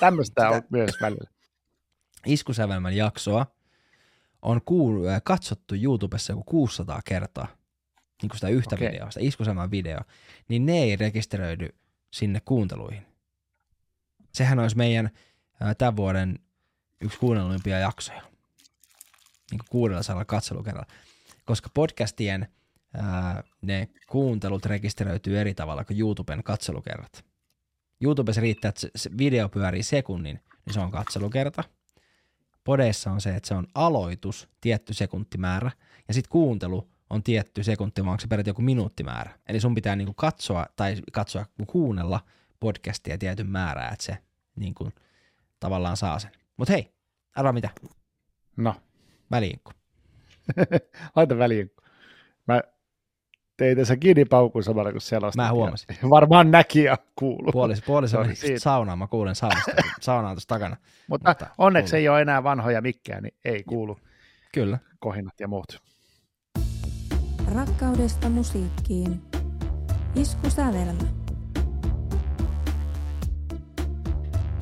Tämmöistä on myös välillä. Iskusävelmän jaksoa on katsottu YouTubessa joku 600 kertaa, niin kuin sitä yhtä videoa, sitä iskusävelmän videoa, niin ne ei rekisteröidy sinne kuunteluihin. Sehän olisi meidän tämän vuoden yksi kuunnelluimpia jaksoja, niin kuin 600 katselukerralla, koska podcastien ne kuuntelut rekisteröityy eri tavalla kuin YouTuben katselukerrat. YouTubessa riittää, että se video pyörii sekunnin, niin se on katselukerta. Podeissa on se, että se on aloitus, tietty sekuntimäärä, ja sitten kuuntelu on tietty sekuntimäärä, onko se peräti joku minuuttimäärä. Eli sun pitää niinku katsoa, kuunnella podcastia tietyn määrää, että se niinku tavallaan saa sen. Mut hei, arvaa mitä? No. Väliinkku. Laita väliinkku. Mä tein tässä kiinipaukun samalla, kun selostin. Mä huomasin. Varmaan näki ja kuului. Puolissa meni saunaan, mä kuulen saunaan tuossa takana. Mutta onneksi kuuluu. Ei ole enää vanhoja mikkejä, niin ei kuulu. Kyllä. Kohinat ja muut. Rakkaudesta musiikkiin. Iskusävelmä.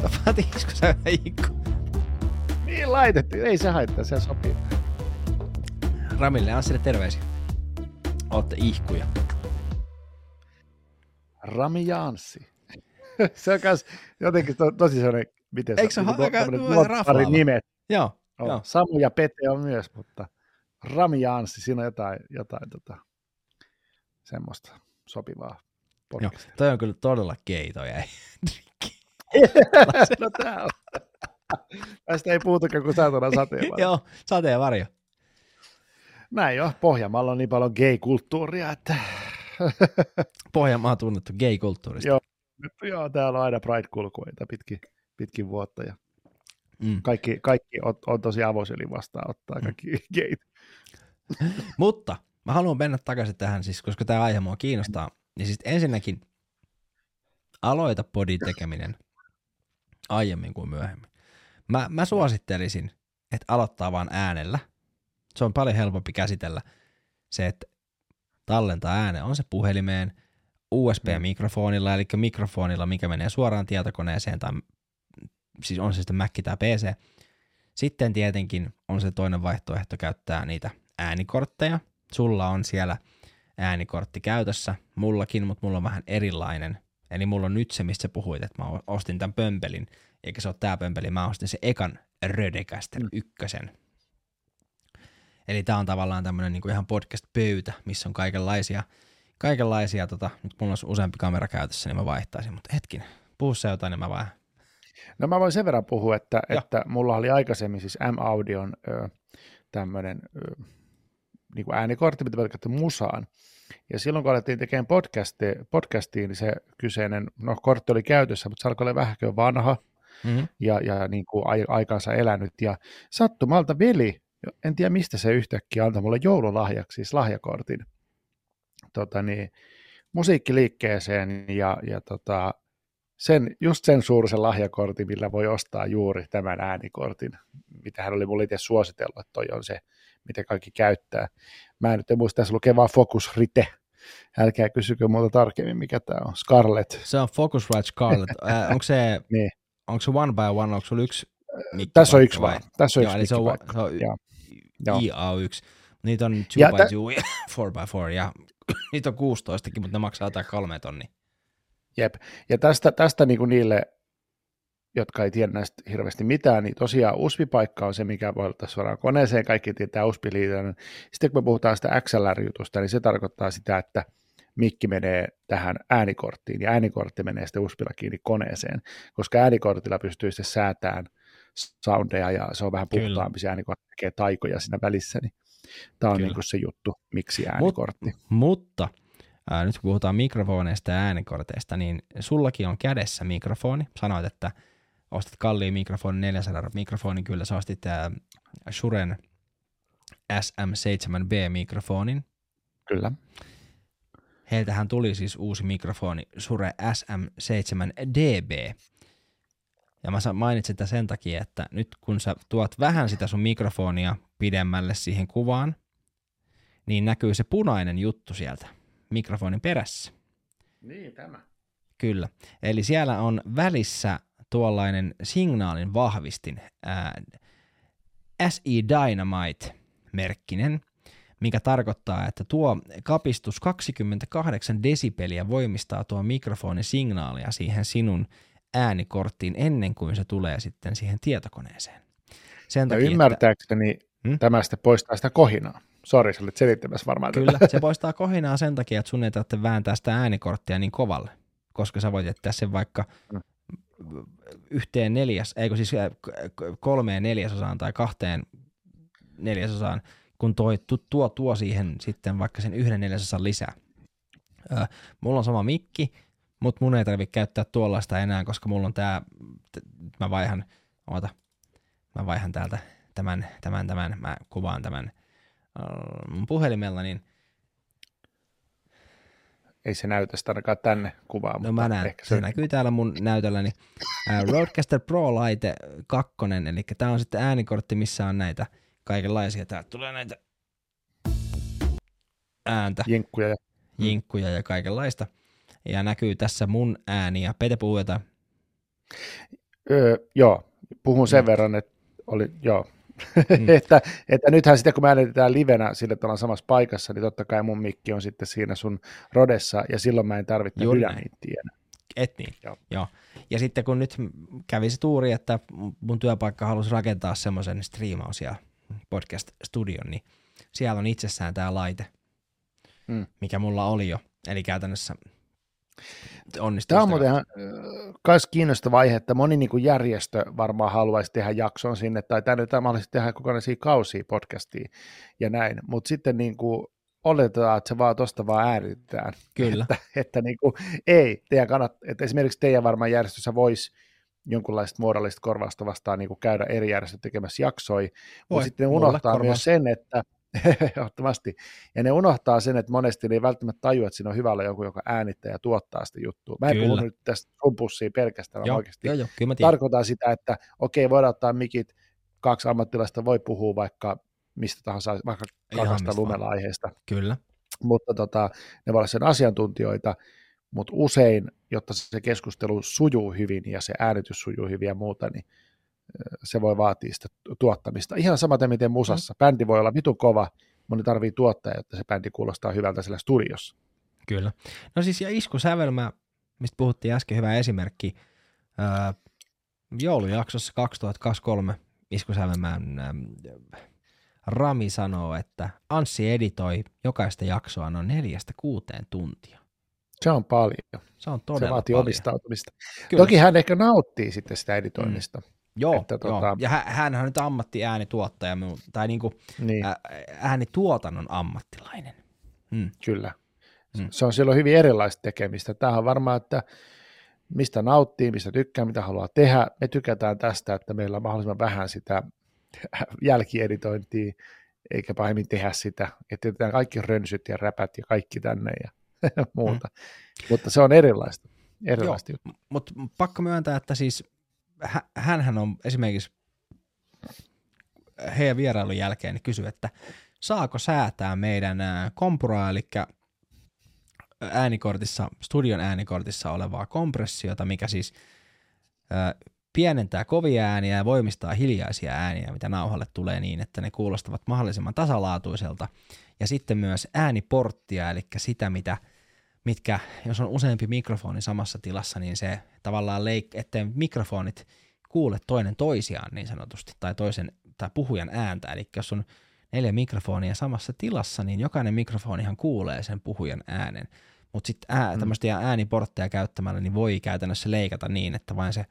Tapahti iskusävelmä ikku. Niin laitettiin, ei se haittaa, se sopii. Ramille ja Anssille terveisiä. Olette ihkuja. Rami ja Anssi. Se on myös jotenkin tosi sellainen, miten se on, tämmöinen nuottarin nimet. Joo. Samu ja Pete on myös, mutta Rami ja Anssi, siinä on jotain semmoista sopivaa podcastia. Joo, toi on kyllä todella keitoja. No tää on. Tästä ei puutukaan kuin saatana sateenvarjo. Joo, sateenvarjo. Näin jo, Pohjanmaalla on niin paljon gay-kulttuuria, että... Pohjanmaa on tunnettu gay-kulttuurista. Joo, täällä on aina pride-kulkueita pitkin vuotta ja kaikki on tosi avosylin vastaan ottaa kaikki gayt. Mutta mä haluan mennä takaisin tähän, siis, koska tämä aihe mua kiinnostaa. Niin siis ensinnäkin aloita podin tekeminen aiemmin kuin myöhemmin. Mä suosittelisin, että aloittaa vaan äänellä. Se on paljon helpompi käsitellä se, että tallentaa äänen, on se puhelimeen, USB-mikrofonilla, eli mikrofonilla, mikä menee suoraan tietokoneeseen, tai siis on se sitten Mac tai PC. Sitten tietenkin on se toinen vaihtoehto käyttää niitä äänikortteja. Sulla on siellä äänikortti käytössä, mullakin, mutta mulla on vähän erilainen. Eli mulla on nyt se, mistä sä puhuit, että mä ostin tämän pömpelin, eikä se ole tää pömpeli, mä ostin se ekan Rodecaster 1. Eli tää on tavallaan tämmönen niinku ihan podcast-pöytä, missä on kaikenlaisia nyt mulla on useampi kamera käytössä, niin mä vaihtaisin, mutta hetkinen, puhu sä jotain, niin mä vaan. No mä voin sen verran puhua, että mulla oli aikaisemmin siis M-Audion tämmönen niinku äänikortti, mitä mä katsoin musaan, ja silloin kun alettiin tekemään podcastiin, niin se kyseinen, no kortti oli käytössä, mutta se alkoi olla vähäkö vanha ja niinku aikaansa elänyt, ja sattumalta veli, en tiedä mistä se yhtäkkiä antoi mulle joululahjaksi, siis lahjakortin musiikkiliikkeeseen ja sen suurisen lahjakortin, millä voi ostaa juuri tämän äänikortin, mitä hän oli mulle itse suositellut, että toi on se, mitä kaikki käyttää. Mä en nyt muista, tässä lukee vaan Focusrite. Älkää kysykö muuta tarkemmin, mikä tää on. Scarlett. Se on Focusrite Scarlett. Onko se one by one, onko sulla yksi? Tässä on yksi vai? Tässä on joo, yksi mikkipaikka. Se on IA1. Niitä on 2x2 ja 4x4 ja niitä on 16kin, mutta ne maksaa jotain 3 000. Jep. Ja tästä niinku niille, jotka ei tiedä näistä hirveästi mitään, niin tosiaan USB-paikka on se, mikä voi olla suoraan koneeseen. Kaikki tietää USB-liitän. Sitten kun me puhutaan sitä XLR-jutusta, niin se tarkoittaa sitä, että mikki menee tähän äänikorttiin ja äänikortti menee sitten USB-la kiinni koneeseen, koska äänikortilla pystyy sitten säätämään soundeja ja se on vähän puhtaampi se äänikortti, tekee taikoja siinä välissä, niin tämä on niin se juttu, miksi äänikortti. Mutta nyt kun puhutaan mikrofoneista ja äänikorteista, niin sullakin on kädessä mikrofoni. Sanoit, että ostat kalliin mikrofonin, 400 mikrofonin, kyllä sä ostit Shuren SM7B mikrofonin. Kyllä. Heiltähän tuli siis uusi mikrofoni Shure SM7db. Ja mä mainitsin tätä sen takia, että nyt kun sä tuot vähän sitä sun mikrofonia pidemmälle siihen kuvaan, niin näkyy se punainen juttu sieltä mikrofonin perässä. Niin, tämä. Kyllä. Eli siellä on välissä tuollainen signaalin vahvistin, SE Dynamite-merkkinen, mikä tarkoittaa, että tuo kapistus 28 desibeliä voimistaa tuo mikrofonin signaalia siihen sinun äänikorttiin ennen kuin se tulee sitten siihen tietokoneeseen. Sen takia, ymmärtääkseni tämä sitten poistaa sitä kohinaa. Sori, sä olet selittämässä varmaan. Kyllä, se poistaa kohinaa sen takia, että sun ei tarvitse vääntää sitä äänikorttia niin kovalle, koska sä voit jättää sen vaikka 3/4 tai 2/4, kun tuo siihen sitten vaikka sen 1/4 lisää. Mulla on sama mikki, mutta mun ei tarvitse käyttää tuollaista enää, koska mulla on tää, mä vaihan täältä tämän, mä kuvaan tämän mun puhelimella, niin ei se näytä sitä ainakaan tänne kuvaan. No mä näen, se näkyy täällä mun näytölläni. Rodecaster Pro Lite 2, eli tää on sitten äänikortti, missä on näitä kaikenlaisia, täältä tulee näitä ääntä, jinkkuja ja kaikenlaista. Ja näkyy tässä mun ääniä. Pete, puhuu jotain? Joo, puhun sen verran, että oli, joo. Että nythän sitten kun me äänitetään livenä sille, että ollaan samassa paikassa, niin totta kai mun mikki on sitten siinä sun Rodessa, ja silloin mä en tarvitse ylänittiä. Et niin, joo. Ja sitten kun nyt kävi se tuuri, että mun työpaikka halusi rakentaa semmoisen striimaus- ja podcast-studion, niin siellä on itsessään tämä laite, mikä mulla oli jo. Eli käytännössä onnistuu. Tämä on muuten myös kiinnostava aihe, että moni niin kuin järjestö varmaan haluaisi tehdä jakson sinne, tai tämä mahdollisesti tehdä kokonaisia kausia podcastia ja näin, mutta sitten niin kuin oletetaan, että se vaan tuosta vaan ääritetään. Kyllä. Että niin kuin, ei, teidän kannattaa, että esimerkiksi teidän varmaan järjestössä voisi jonkunlaista muodollista korvausta vastaan niin kuin käydä eri järjestöt tekemässä jaksoja, mutta sitten unohtaa myös sen, että ehdottomasti. Ja ne unohtaa sen, että monesti ne ei välttämättä tajua, että siinä on hyvä olla joku, joka äänittää ja tuottaa sitä juttua. Mä en puhu nyt tästä rumpussiin pelkästään, joo, oikeasti. Joo, tarkoitan sitä, että okei, voidaan ottaa mikit, kaksi ammattilaista voi puhua vaikka mistä tahansa, vaikka kakasta lumella aiheesta. Kyllä. Mutta ne voi olla sen asiantuntijoita, mutta usein, jotta se keskustelu sujuu hyvin ja se äänitys sujuu hyvin ja muuta, niin se voi vaatia sitä tuottamista. Ihan samaten miten musassa. Bändi voi olla vitun kova, mutta ne tarvii tuottaa, jotta se bändi kuulostaa hyvältä siellä studiossa. Kyllä. No siis ja iskusävelmä, mistä puhuttiin äsken, hyvä esimerkki. Joulujaksossa 2023 iskusävelmän Rami sanoo, että Anssi editoi jokaista jaksoa noin 4-6 tuntia. Se on paljon. Se on todella paljon. Se vaatii omistautumista. Kyllä. Toki hän ehkä nauttii sitten sitä editoinnista. Joo, joo. Ja hänhän on nyt ammattiäänituottaja, tai niin. Äänituotannon ammattilainen. Kyllä. Se on silloin hyvin erilaista tekemistä. Tämähän on varmaan, että mistä nauttii, mistä tykkää, mitä haluaa tehdä. Me tykätään tästä, että meillä on mahdollisimman vähän sitä jälkieditointia, eikä pahemmin tehdä sitä. Että tehdään kaikki rönsyt ja räpät ja kaikki tänne ja muuta. Mutta se on erilaista. Mutta pakko myöntää, että siis hänhän on esimerkiksi heidän vierailun jälkeen niin kysyi, että saako säätää meidän kompuraa, eli äänikortissa, studion äänikortissa olevaa kompressiota, mikä siis pienentää kovia ääniä ja voimistaa hiljaisia ääniä, mitä nauhalle tulee niin, että ne kuulostavat mahdollisimman tasalaatuiselta. Ja sitten myös ääniporttia, eli sitä, mitkä, jos on useampi mikrofoni samassa tilassa, niin se tavallaan ettei mikrofonit kuule toinen toisiaan niin sanotusti, tai puhujan ääntä, eli jos on 4 mikrofonia samassa tilassa, niin jokainen mikrofonihan kuulee sen puhujan äänen, mutta sitten tämmöistä ääniportteja käyttämällä niin voi käytännössä leikata niin, että vain se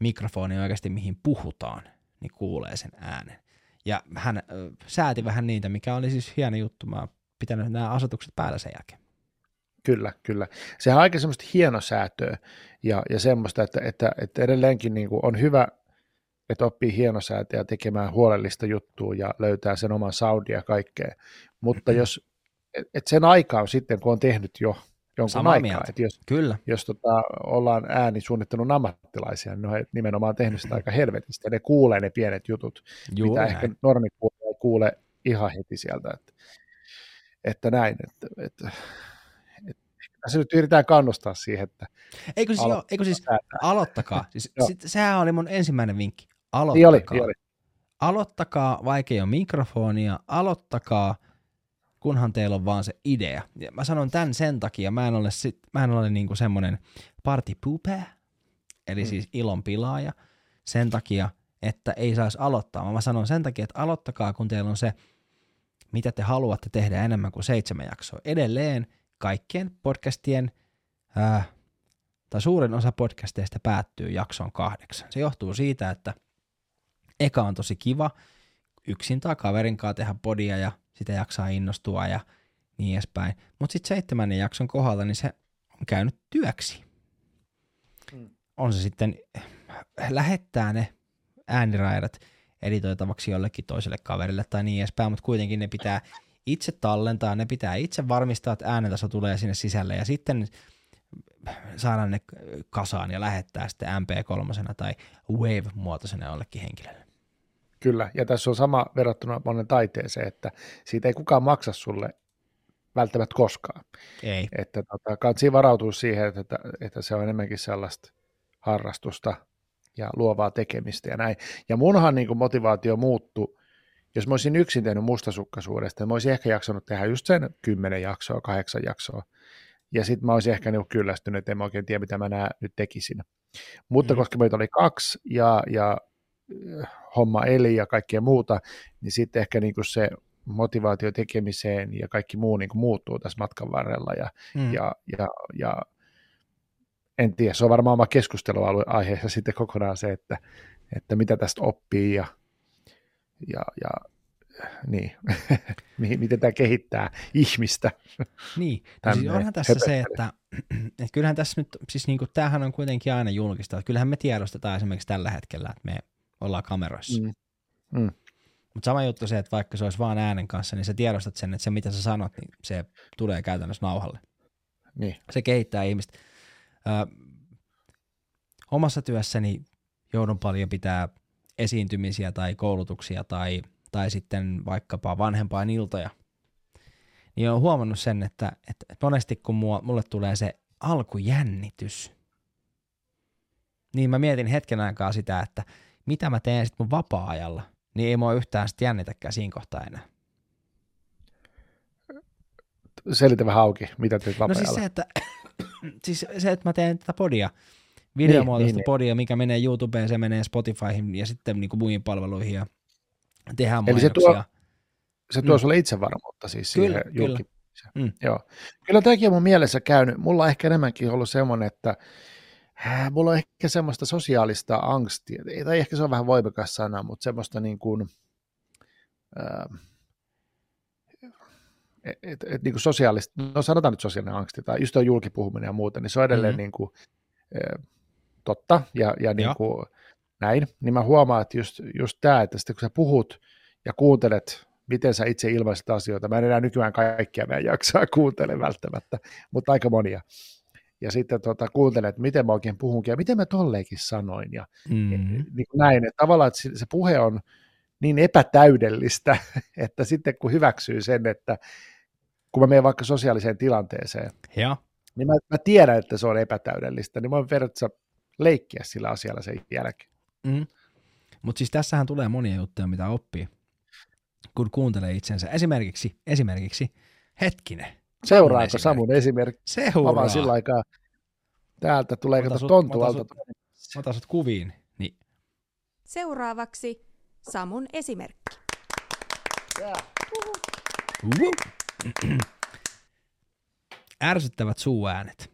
mikrofoni oikeasti mihin puhutaan, niin kuulee sen äänen. Ja hän sääti vähän niitä, mikä oli siis hieno juttu, mä oon pitänyt nämä asetukset päällä sen jälkeen. Kyllä. Sehän on aika semmoista hienosäätöä ja semmoista, että edelleenkin niin kuin on hyvä, että oppii hienosäätöä tekemään huolellista juttua ja löytää sen oman soundia ja kaikkea. Mutta jos, että sen aikaa on sitten, kun on tehnyt jo jonkun samaa aikaa. Että jos ollaan äänisuunnittelun ammattilaisia, niin he nimenomaan tehnyt sitä aika helvetistä. Ne kuulee ne pienet jutut, juu, mitä näin. Ehkä normi kuulee ihan heti sieltä. Että näin, että se nyt yritetään kannustaa siihen, että aloittakaa. Siis, sehän oli mun ensimmäinen vinkki. Aloittakaa. Niin oli. Aloittakaa, vaikka ei ole mikrofonia. Aloittakaa, kunhan teillä on vaan se idea. Ja mä sanon tämän sen takia, mä en ole niinku semmoinen party pooper, eli siis ilon pilaaja, sen takia, että ei saisi aloittaa. Mä sanon sen takia, että aloittakaa, kun teillä on se, mitä te haluatte tehdä enemmän kuin 7 jaksoa. Edelleen kaikkien podcastien, tai suurin osa podcasteista päättyy jaksoon 8. Se johtuu siitä, että eka on tosi kiva yksin tai kaverinkaan tehdä podia ja sitä jaksaa innostua ja niin edespäin. Mutta sitten 7. jakson kohdalla niin se on käynyt työksi. On se sitten, lähettää ne ääniraidat editoitavaksi jollekin toiselle kaverille tai niin edespäin, mutta kuitenkin ne pitää itse tallentaa, ne pitää itse varmistaa, että äänentaso tulee sinne sisälle ja sitten saadaan ne kasaan ja lähettää sitten MP3 tai Wave-muotoisena jollekin henkilölle. Kyllä, ja tässä on sama verrattuna monen taiteeseen, että siitä ei kukaan maksa sulle välttämättä koskaan. Ei. Että kannattaa varautua siihen, että se on enemmänkin sellaista harrastusta ja luovaa tekemistä ja näin. Ja munhan niin kuin motivaatio muuttui. Jos mä olisin yksin tehnyt mustasukkaisuudesta, mä olisin ehkä jaksanut tehdä just sen 10 jaksoa, 8 jaksoa. Ja sitten mä olisin ehkä niinku kyllästynyt, että en mä oikein tiedä, mitä mä nää nyt tekisin. Mutta koska meitä oli 2 ja homma eli ja kaikkea muuta, niin sitten ehkä niinku se motivaatio tekemiseen ja kaikki muu niin kuin muuttuu tässä matkan varrella ja en tiedä, se on varmaan oma keskustelualue aiheessa sitten kokonaan se, että mitä tästä oppii ja niin, miten tämä kehittää ihmistä. Niin, no siis onhan tässä se, että kyllähän tässä nyt, siis niin kuin tämähän on kuitenkin aina julkista, että kyllähän me tiedostetaan esimerkiksi tällä hetkellä, että me ollaan kameroissa. Mutta sama juttu se, että vaikka se olisi vaan äänen kanssa, niin sä tiedostat sen, että se mitä sä sanot, niin se tulee käytännössä nauhalle. Niin. Se kehittää ihmistä. Omassa työssäni joudun paljon pitää esiintymisiä tai koulutuksia tai sitten vaikkapa vanhempain iltoja. Niin olen huomannut sen, että monesti kun mulle tulee se alkujännitys, niin mä mietin hetken aikaa sitä, että mitä mä teen sitten mun vapaa-ajalla, niin ei mua yhtään sitten jännitäkään siinä kohtaa enää. Selitä vähän auki, mitä teet vapaa-ajalla. No siis se, että mä teen tätä podia, videomuotoista podia, mikä menee YouTubeen, se menee Spotifyhin ja sitten niin kuin muihin palveluihin ja tehdään mainoksia. Se tuo sulle itsevarmuutta siis kyllä, siihen julkiseen. Joo. Kyllä tämäkin on mun mielessä käynyt. Mulla on ehkä enemmänkin ollut semmoinen, että mulla on ehkä semmoista sosiaalista angstia, tai ehkä se on vähän voimakas sana, mutta semmoista niin kuin, niin kuin sosiaalista, no sanotaan nyt sosiaalinen angsti, tai just tuo julkipuhuminen ja muuta, niin se on edelleen niin kuin, totta, ja niin kuin näin, niin mä huomaan, että just tämä, että sitten kun sä puhut ja kuuntelet, miten sä itse ilmaiset asioita, mä en enää nykyään kaikkia meidän jaksaa kuuntele välttämättä, mutta aika monia. Ja sitten kuuntelen, että miten mä oikein puhunkin ja miten mä tolleenkin sanoin. Ja niin näin, että tavallaan että se puhe on niin epätäydellistä, että sitten kun hyväksyy sen, että kun mä menen vaikka sosiaaliseen tilanteeseen, niin mä tiedän, että se on epätäydellistä, niin mä voin verrata leikkiä sillä asialla sen jälkeen. Mutta siis tässähän tulee monia juttuja, mitä oppii, kun kuuntelee itsensä. Esimerkiksi hetkinen. Seuraako Samun esimerkki? Seuraa. Mä sillä aikaa täältä tulee tontualta. Mä otan sut kuviin. Niin. Seuraavaksi Samun esimerkki. Ärsyttävät suuäänet.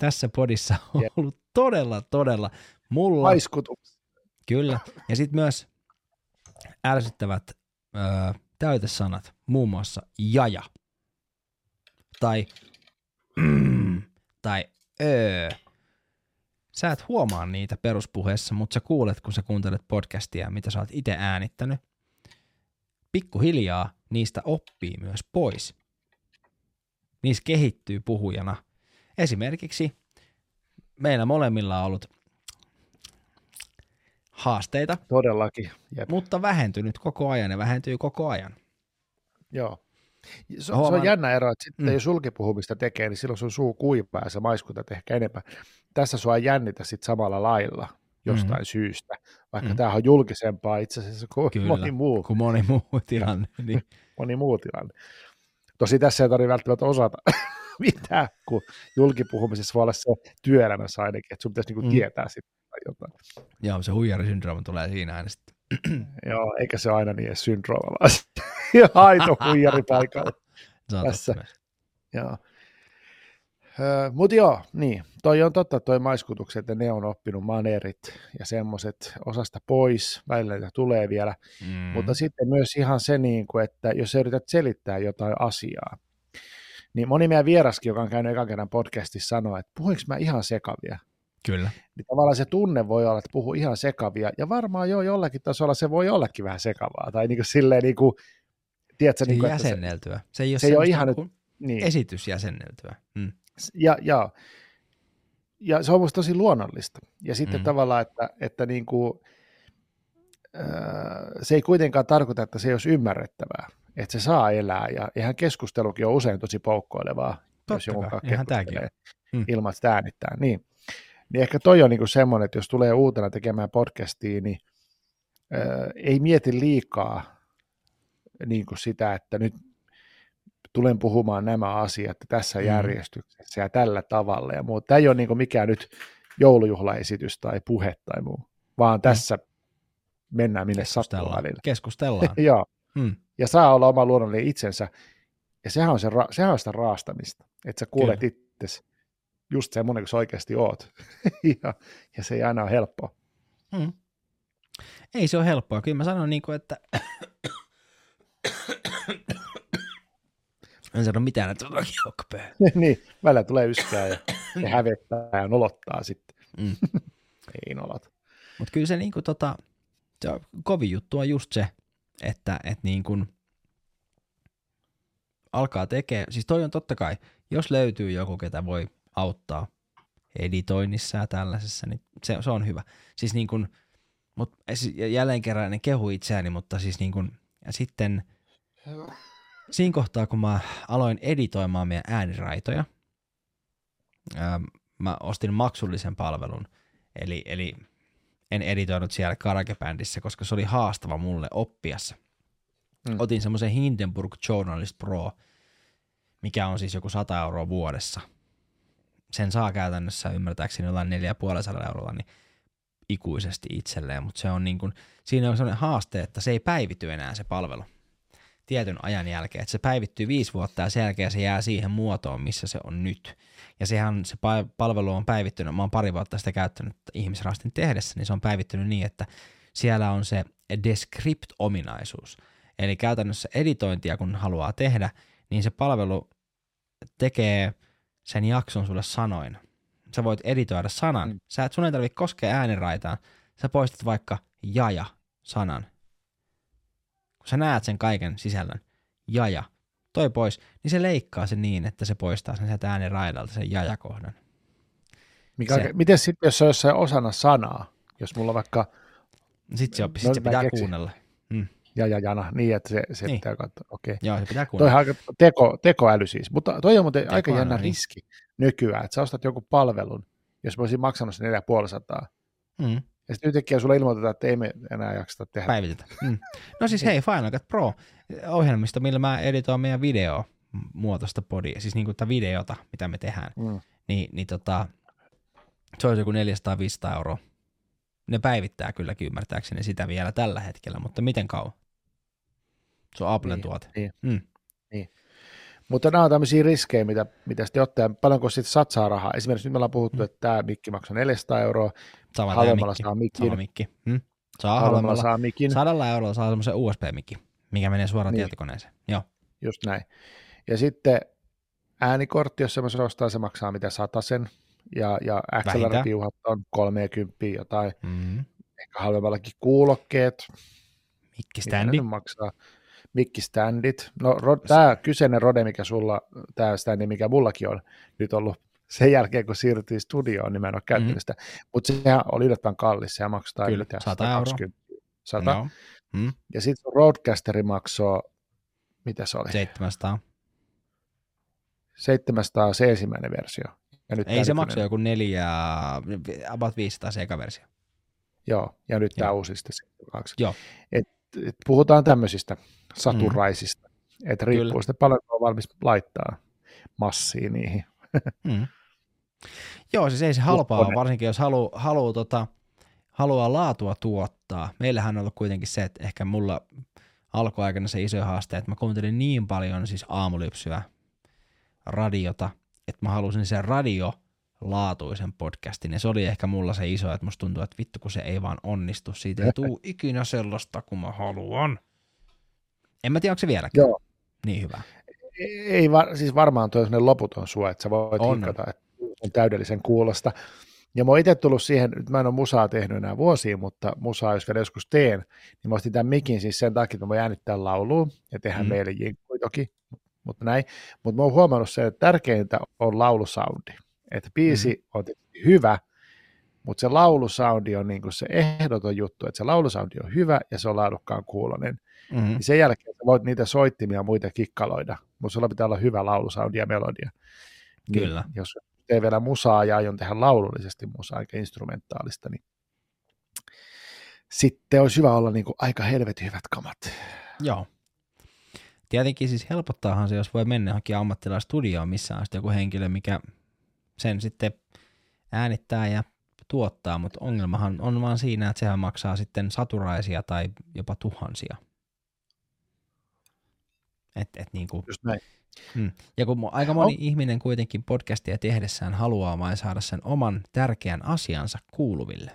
Tässä podissa on ollut todella mulla. Paiskutuksia. Kyllä. Ja sitten myös ärsyttävät täytesanat, muun muassa jaja. Tai tai Sä et huomaa niitä peruspuheessa, mutta sä kuulet, kun sä kuuntelet podcastia, mitä sä oot itse äänittänyt. Pikkuhiljaa niistä oppii myös pois. Niissä kehittyy puhujana. Esimerkiksi meillä molemmilla on ollut haasteita. Todellakin. Jep. Mutta vähentynyt koko ajan ja vähentyy koko ajan. Joo. Se on jännä ero, että sitten jos julkipuhumista tekee, niin silloin sun suu kuivaa ja sä maiskutat ehkä enemmän. Tässä sua ei jännitä sit samalla lailla jostain syystä, vaikka tämähän on julkisempaa itse asiassa kuin moni muu tilanne. Niin. Moni muu tilanne. Tosi tässä ei tarvitse välttämättä osata mitään, kun julkipuhumisessa voi olla se työelämässä ainakin, että sun pitäisi niinku tietää sitten jotain. Joo, se huijarisyndrooma tulee siinä aina sitten. Joo, eikä se aina niin syndrooma, vaan aito huijari paikalla tässä. Mutta joo, niin, toi on totta, toi maiskutukset ja ne on oppinut maneerit ja semmoiset osasta pois, välillä tulee vielä, mutta sitten myös ihan se, niin kuin, että jos yrität selittää jotain asiaa, niin moni meidän vieraskin, joka on käynyt ekan kerran podcastissa, sanoo, että puhuinko mä ihan sekavia? Kyllä. Niin tavallaan se tunne voi olla, että puhuu ihan sekavia, ja varmaan joo, jollakin tasolla se voi ollakin vähän sekavaa, tai niin kuin silleen niin kuin, tiedätkö, se niin kuin, jäsenneltyä. Se ei ole, se ole ihan niin. Esitys jäsenneltyä. Ja se on musta tosi luonnollista, ja sitten tavallaan, että niin kuin, se ei kuitenkaan tarkoita, että se ei olisi ymmärrettävää, että se saa elää, ja eihän keskustelukin on usein tosi poukkoilevaa, jos jonkunkaan keskustelee ilman sitä äänittää, niin. Niin ehkä toi on niinku semmoinen, että jos tulee uutena tekemään podcastia, niin ei mieti liikaa niinku sitä, että nyt tulen puhumaan nämä asiat tässä järjestyksessä ja tällä tavalla ja muuta. Tämä ei ole niinku mikään nyt joulujuhlaesitys tai puhe tai muu, vaan tässä mennään minne sattuu välillä. Keskustellaan. Joo, ja saa olla oma luonnollinen itsensä, ja sehän on sitä raastamista, että sä kuulet itsesi just semmoinen kuin sä oikeasti oot, ja se ei aina ole helppoa. Hmm. Ei se ole helppoa, kyllä mä sanon niin kuin, että en sano mitään, että on jokkopää. Niin, välillä tulee yskää ja hävettää ja nolottaa sitten. Mm. Ei nolota. Mutta kyllä se, niinku, se kovin juttu on just se, että et niinku, alkaa tekemään, siis toi on totta kai, jos löytyy joku, ketä voi auttaa editoinnissa ja tällaisessa, niin se on hyvä. Siis niinku, mut, jälleen kerran en kehu itseäni, mutta siis niinku, ja sitten siinä kohtaa, kun mä aloin editoimaan meidän ääniraitoja, mä ostin maksullisen palvelun, eli en editoinut siellä GarageBandissa, koska se oli haastava mulle oppia se. Otin semmoisen Hindenburg Journalist Pro, mikä on siis joku 100 euroa vuodessa. Sen saa käytännössä ymmärtääkseni jollain 450 €, niin ikuisesti itselleen, mutta se on niin kuin, siinä on semmoinen haaste, että se ei päivity enää se palvelu tietyn ajan jälkeen, että se päivittyy 5 vuotta ja sen jälkeen se jää siihen muotoon, missä se on nyt. Ja sehän se palvelu on päivittynyt, mä oon 2 vuotta sitä käyttänyt Ihmisraastin tehdessä, niin se on päivittynyt niin, että siellä on se Descript-ominaisuus. Eli käytännössä editointia, kun haluaa tehdä, niin se palvelu tekee sen jakson sulle sanoina. Sä voit editoida sanan. Sun ei tarvitse koskea äänenraitaan. Sä poistat vaikka jaja-sanan. Kun sä näet sen kaiken sisällön, jaja, toi pois, niin se leikkaa sen niin, että se poistaa sen sieltä äänen raidalta sen jajakohdan. Miten sitten, jos se on jossain osana sanaa, jos mulla vaikka... Sitten se pitää kuunnella. Jajajana, niin että se niin. Pitää katsoa, okei. Joo, se pitää kuunnella. Toi on aika tekoäly siis, mutta toi on muuten tekoäly, aika jännä riski nykyään, että sä ostat joku palvelun, jos mä olisin maksanut sen 450. Ja sitten yhtäkkiä sulle ilmoitetaan, että ei me enää jakseta tehdä. Päivitetä. No siis hei, Final Cut Pro ohjelmisto, millä mä editoin meidän videomuotoista podia, siis niinku tätä videota, mitä me tehdään, niin se olisi joku 400-500 €. Ne päivittää kylläkin ymmärtääkseni sitä vielä tällä hetkellä, mutta miten kauan? Se on Applen tuote. Niin. Mutta nämä on tämmöisiä riskejä, mitä sitten ottaa. Paljonko sitten satsaa rahaa? Esimerkiksi nyt me ollaan puhuttu, että tämä mikki maksaa 400 €. Halvemmalla saa mikki. Saa halvemmalla saa mikin. 100 € saa semmoisen USB-mikki, mikä menee suoraan tietokoneeseen. Joo. Just näin. Ja sitten äänikortti, jos semmoisen ostaa, se maksaa mitä 100 €. Ja XLR-piuhat on 30 jotain. Ehkä halvemmallakin kuulokkeet. Mikkiständi. Mikkiständit. No tämä kyseinen Rode, mikä sulla, tämä ständi, mikä mullakin on nyt ollut sen jälkeen, kun siirryttiin studioon, niin mä en ole käyttänyt sitä. Mutta sehän oli yllättävän kallis, sehän maksaa 120 €. 100. No. Ja sitten Rodecasteri maksoi, mitä se oli? 700. 700 on se ensimmäinen versio. Ei se maksaa joku 500 se eka versio. Joo, ja nyt tämä uusi sitten 720. Et puhutaan tämmöisistä saturaisista, että riippuu sitten paljon on valmis laittaa massia niihin. Joo, siis ei se halpaa, varsinkin jos haluaa laatua tuottaa. Meillähän on ollut kuitenkin se, että ehkä mulla alkuaikana se iso haaste, että mä kuuntelin niin paljon siis aamulypsyä radiota, että mä halusin sen radiolaatuisen podcastin, ja se oli ehkä mulla se iso, että musta tuntuu, että vittu kun se ei vaan onnistu, siitä ei tule ikinä sellaista, kun mä haluan. En mä tiedä, onko se vieläkin. Joo. Niin hyvä. Ei, siis varmaan tuo sellainen loputon sua, että sä voit hinkata, että on täydellisen kuulosta. Ja mä oon itse tullut siihen, nyt mä en ole musaa tehnyt enää vuosia, mutta musaa jos vielä joskus teen, niin mä ostin tämän mikin siis sen takia, että mä voin äänittää lauluun, ja tehdään meille jinkkui toki. Mutta näin, mä oon huomannut sen, että tärkeintä on laulusoundi, että biisi on hyvä, mutta se laulusoundi on niin kuin se ehdoton juttu, että se laulusoundi on hyvä ja se on laadukkaan kuulonen. Niin sen jälkeen voit niitä soittimia ja muita kikkaloida, mutta sulla pitää olla hyvä laulusoundi ja melodia. Kyllä. Niin, jos ei vielä musaa ja aion tehdä laulullisesti musaa, eikä instrumentaalista, niin sitten olisi hyvä olla niin kuin aika helvetin hyvät kamat. Joo. Tietenkin siis helpottaahan se, jos voi mennä johonkin ammattilaistudioon, missä on sitten joku henkilö, mikä sen sitten äänittää ja tuottaa, mutta ongelmahan on vaan siinä, että sehän maksaa sitten saturaisia tai jopa tuhansia. Et niinku, ja kun aika moni ihminen kuitenkin podcastia tehdessään haluaa vain saada sen oman tärkeän asiansa kuuluville.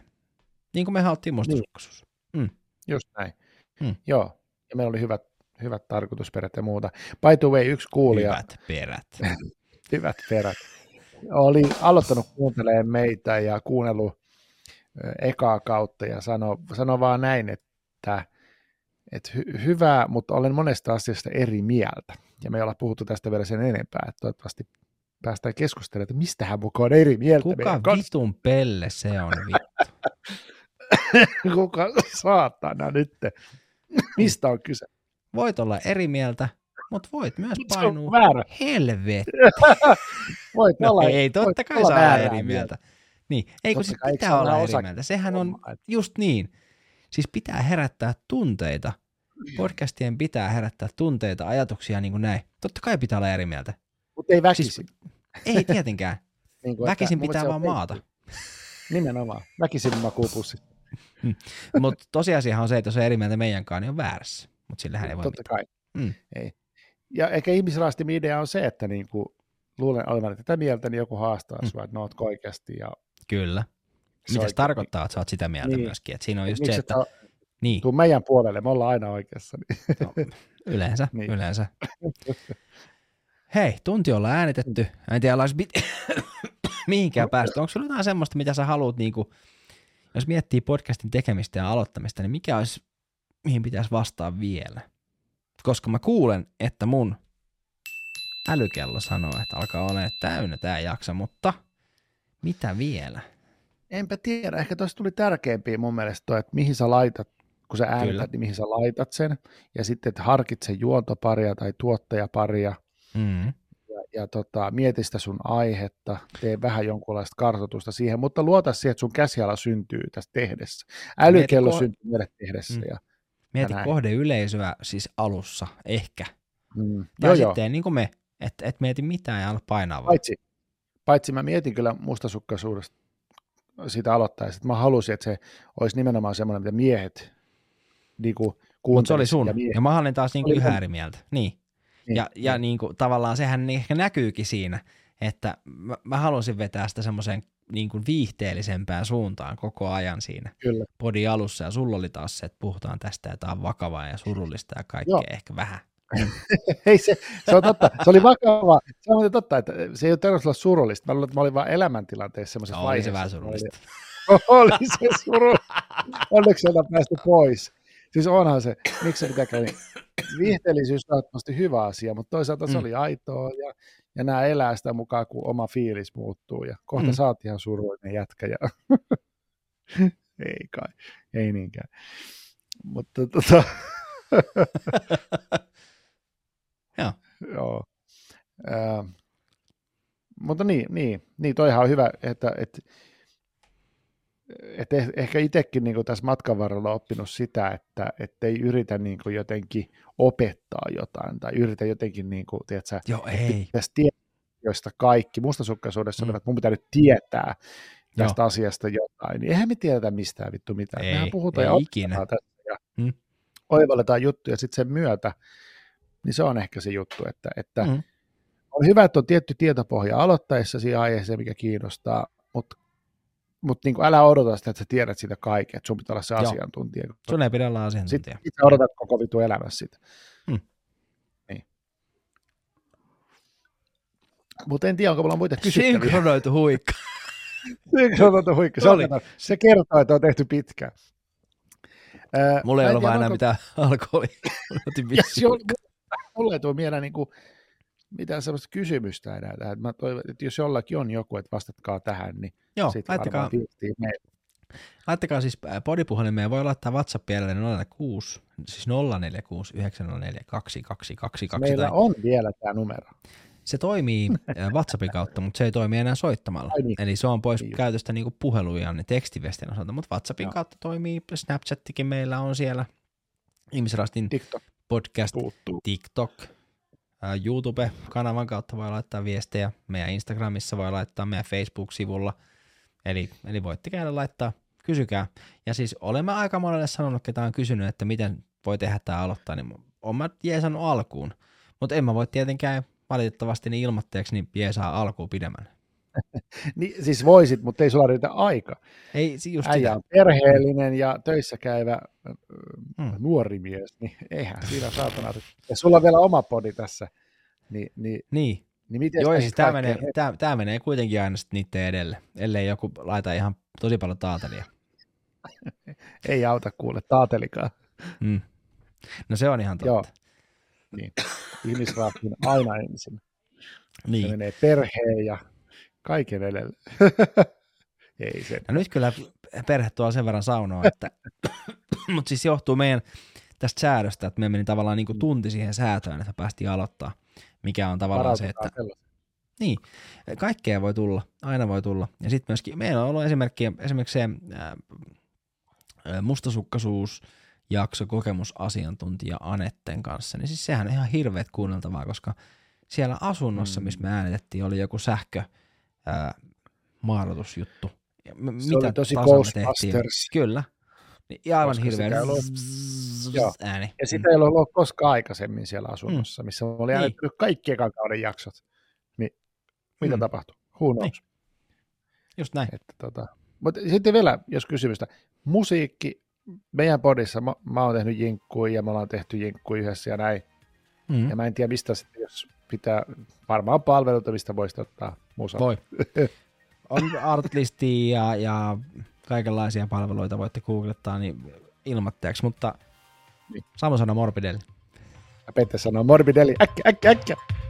Niin kuin me haluttiin mustasukkaisuus. Mm. Just näin. Mm. Joo, ja meillä oli hyvät tarkoitusperät ja muuta. By the way, yksi kuulija. Hyvät perät. Oli aloittanut kuuntelemaan meitä ja kuunnellut ekaa kautta ja sano vaan näin, että hyvä, mutta olen monesta asiasta eri mieltä. Ja me ei olla puhuttu tästä vielä sen enempää, että toivottavasti päästään keskustelemaan, että mistähän mukaan eri mieltä. Kuka vitun pelle se on vittu? Kuka saatana nyt? Mistä on kyse? Voit olla eri mieltä, mutta voit myös painua helvettiin. Ei, totta kai saa eri mieltä. Niin, ei kun siis pitää olla eri mieltä. Sehän on just niin. Siis pitää herättää tunteita. Podcastien pitää herättää tunteita, ajatuksia niin kuin näin. Totta kai pitää olla eri mieltä. Mutta ei väkisin. Siis, ei tietenkään. Niin kuin, väkisin pitää vaan maata. Nimenomaan. Väkisin makuupussi. Mutta tosiasiahan on se, että jos on eri mieltä meidänkaan, niin on väärässä. Mutta sillähän ei voi mitään. Ei. Ja ehkä ihmisraastimin idea on se, että niinku, luulen olevan tätä mieltä, niin joku haastaa sinua, että no ootko oikeasti. Ja... Kyllä. Mitä se tarkoittaa, että sä oot sitä mieltä myöskin. Et siinä on just se, että... Niin. Tuu meidän puolelle, me ollaan aina oikeassa. Niin. No, yleensä, niin. Yleensä. Hei, tunti ollaan äänitetty. En tiedä, ollaanko mihinkään päästä. Onko sulla jotain semmoista, mitä sä haluat, niin kuin, jos miettii podcastin tekemistä ja aloittamista, niin mikä olisi, mihin pitäisi vastaa vielä? Koska mä kuulen, että mun älykello sanoo, että alkaa olemaan täynnä tää jakso, mutta mitä vielä? Enpä tiedä. Ehkä tuossa tuli tärkeämpiä mun mielestä toi, että mihin sä laitat, kun sä äänität, niin mihin sä laitat sen. Ja sitten, että harkitse juontoparia tai tuottajaparia. Mm. Ja mieti sitä sun aihetta, tee vähän jonkunlaista kartoitusta siihen, mutta luota siihen, että sun käsiala syntyy tässä tehdessä. Älykello syntyy meille tehdessä. Mm. Ja mieti kohdeyleisöä siis alussa, ehkä. Mm. Tai sitten niin kuin me, että et mieti mitään ja ala painaa vaan. Paitsi mä mietin kyllä mustasukkaisuudesta. Sitä aloittaisi. Mä halusin, että se olisi nimenomaan semmoinen, mitä miehet niinku kuuntelisivat. Se oli sun. Ja mä olin taas niinku yhä eri mieltä. Niin. Ja niinku, tavallaan sehän ehkä näkyykin siinä, että mä halusin vetää sitä semmoiseen niinku viihteellisempään suuntaan koko ajan siinä. Kyllä. Podin alussa. Ja sulla oli taas se, että puhutaan tästä ja tää on vakavaa ja surullista ja kaikkea ehkä vähän. Ei se on totta. Se oli vakavaa. Se on totta, että se ei ole tarvitse olla surullista. Mä luulen, että mä olin vaan elämäntilanteessa semmoisessa vaiheessa. Oli se vähän surullista. Oli se surullista. Onneksi sieltä päästä pois. Siis onhan se, miksi se pitää käydä niin. Viihteellisyys on tietysti hyvä asia, mutta toisaalta se oli aitoa ja nämä elää sitä mukaan, kun oma fiilis muuttuu. Ja kohta saat ihan surullinen jätkä. Ja... ei kai, ei niinkään. Mutta Joo. Mutta niin, toihan on hyvä, että ehkä itsekin niin kuin tässä matkan varrella oppinut sitä, että ei yritä niin kuin jotenkin opettaa jotain, tai yritä jotenkin, niin kuin, tiedätkö, pitäisi tietää, joista kaikki mustasukkaisuudessa olivat, että mun pitää nyt tietää tästä asiasta jotain, niin eihän me tiedetä mistään vittu mitään, mehän puhutaan ja opitaan tästä, ja oivalletaan juttuja sitten sen myötä, niin se on ehkä se juttu, että on hyvä, että on tietty tietopohja aloittaessa siihen aiheeseen, mikä kiinnostaa, mutta niin kuin älä odota sitä, että sä tiedät siitä kaiken, että sun pitää olla se asiantuntija. Sun ei pidä olla asiantuntija. Sitten odotat koko vitu elämässä sitä. Niin. Mutta en tiedä, onko mulla on muita kysyttäviä. Synkronoitu huikka. Se kertoo, että on tehty pitkään. Mulla ei ollut vaan enää mitään alkoholia. Mulla ei tule mieleen niin kuin mitään sellaista kysymystä enää tähän. Mä toivon, että jos jollakin on joku, että vastatkaa tähän, niin sitten varmaan viittiin meille. Laittakaa siis podipuhelimeen. Voi laittaa WhatsAppille 046, siis 046 904 2222. Meillä on vielä tämä numero. Se toimii WhatsAppin kautta, mutta se ei toimi enää soittamalla. Niin. Eli se on pois käytöstä niin kuin puheluja ja tekstiviestin osalta, mutta WhatsAppin kautta toimii. Snapchattikin meillä on siellä. Ihmisraastin podcast, puuttuu. TikTok, YouTube-kanavan kautta voi laittaa viestejä. Meidän Instagramissa voi laittaa, meidän Facebook-sivulla. Eli voitte käydä laittaa, kysykää. Ja siis olemme aika monelle sanonut, ketä on kysynyt, että miten voi tehdä tämä aloittaa, niin olen mä jeesannut alkuun. Mutta en mä voi tietenkään valitettavasti niin ilmoitteeksi niin piesaa alkuun pidemmän. Niin, siis voisit, mutta ei sulla riitä aika. Ei, just äijä on perheellinen ja töissä käyvä nuori mies, niin eihän siinä saatana. Ja sulla on vielä oma podi tässä. Niin. Joo, siis tämä menee kuitenkin aina sitten niiden edelle, ellei joku laita ihan tosi paljon taatelia. Ei auta kuule taatelikaan. Mm. No se on ihan totta. Joo. Niin. Ihmisraastin aina ensin. Niin. Se menee perheen ja kaiken edelle. Ei se. No nyt kyllä perhe tuolla sen verran saunoa, että mutta siis johtuu meidän tästä säädöstä, että me meni tavallaan niin kuin tunti siihen säätöön, että päästiin aloittaa, mikä on tavallaan varautetaan se, että sellaiset. Niin, kaikkea voi tulla, aina voi tulla. Ja sitten myöskin meillä on ollut esimerkiksi se mustasukkaisuusjakso kokemusasiantuntija Anetten kanssa, niin siis sehän on ihan hirveät kuunneltavaa, koska siellä asunnossa, missä me äänetettiin, oli joku sähkö, maadotusjuttu. Se oli tosi Ghostbusters. Kyllä. Ja aivan hirveä ääni. Ja sitä ei ollut koskaan aikaisemmin siellä asunnossa, missä oli äänettynyt kaikki ekan kauden jaksot. Niin, mitä tapahtui? Who knows? Niin. Just näin. Mutta sitten vielä, jos kysymystä. Musiikki. Meidän podissa mä oon tehnyt jinkkuja ja me ollaan tehty jinkkuja yhdessä ja näin. Mm. Ja mä en tiedä mistä sitten, jos pitää, varmaan palveluita, mistä voisit ottaa musaa. Voi. On Artlistia ja kaikenlaisia palveluita voitte googlettaa niin ilmatteeksi, mutta Samu sanoo morbidelli. Pete sanoo morbidelli. Äkkiä.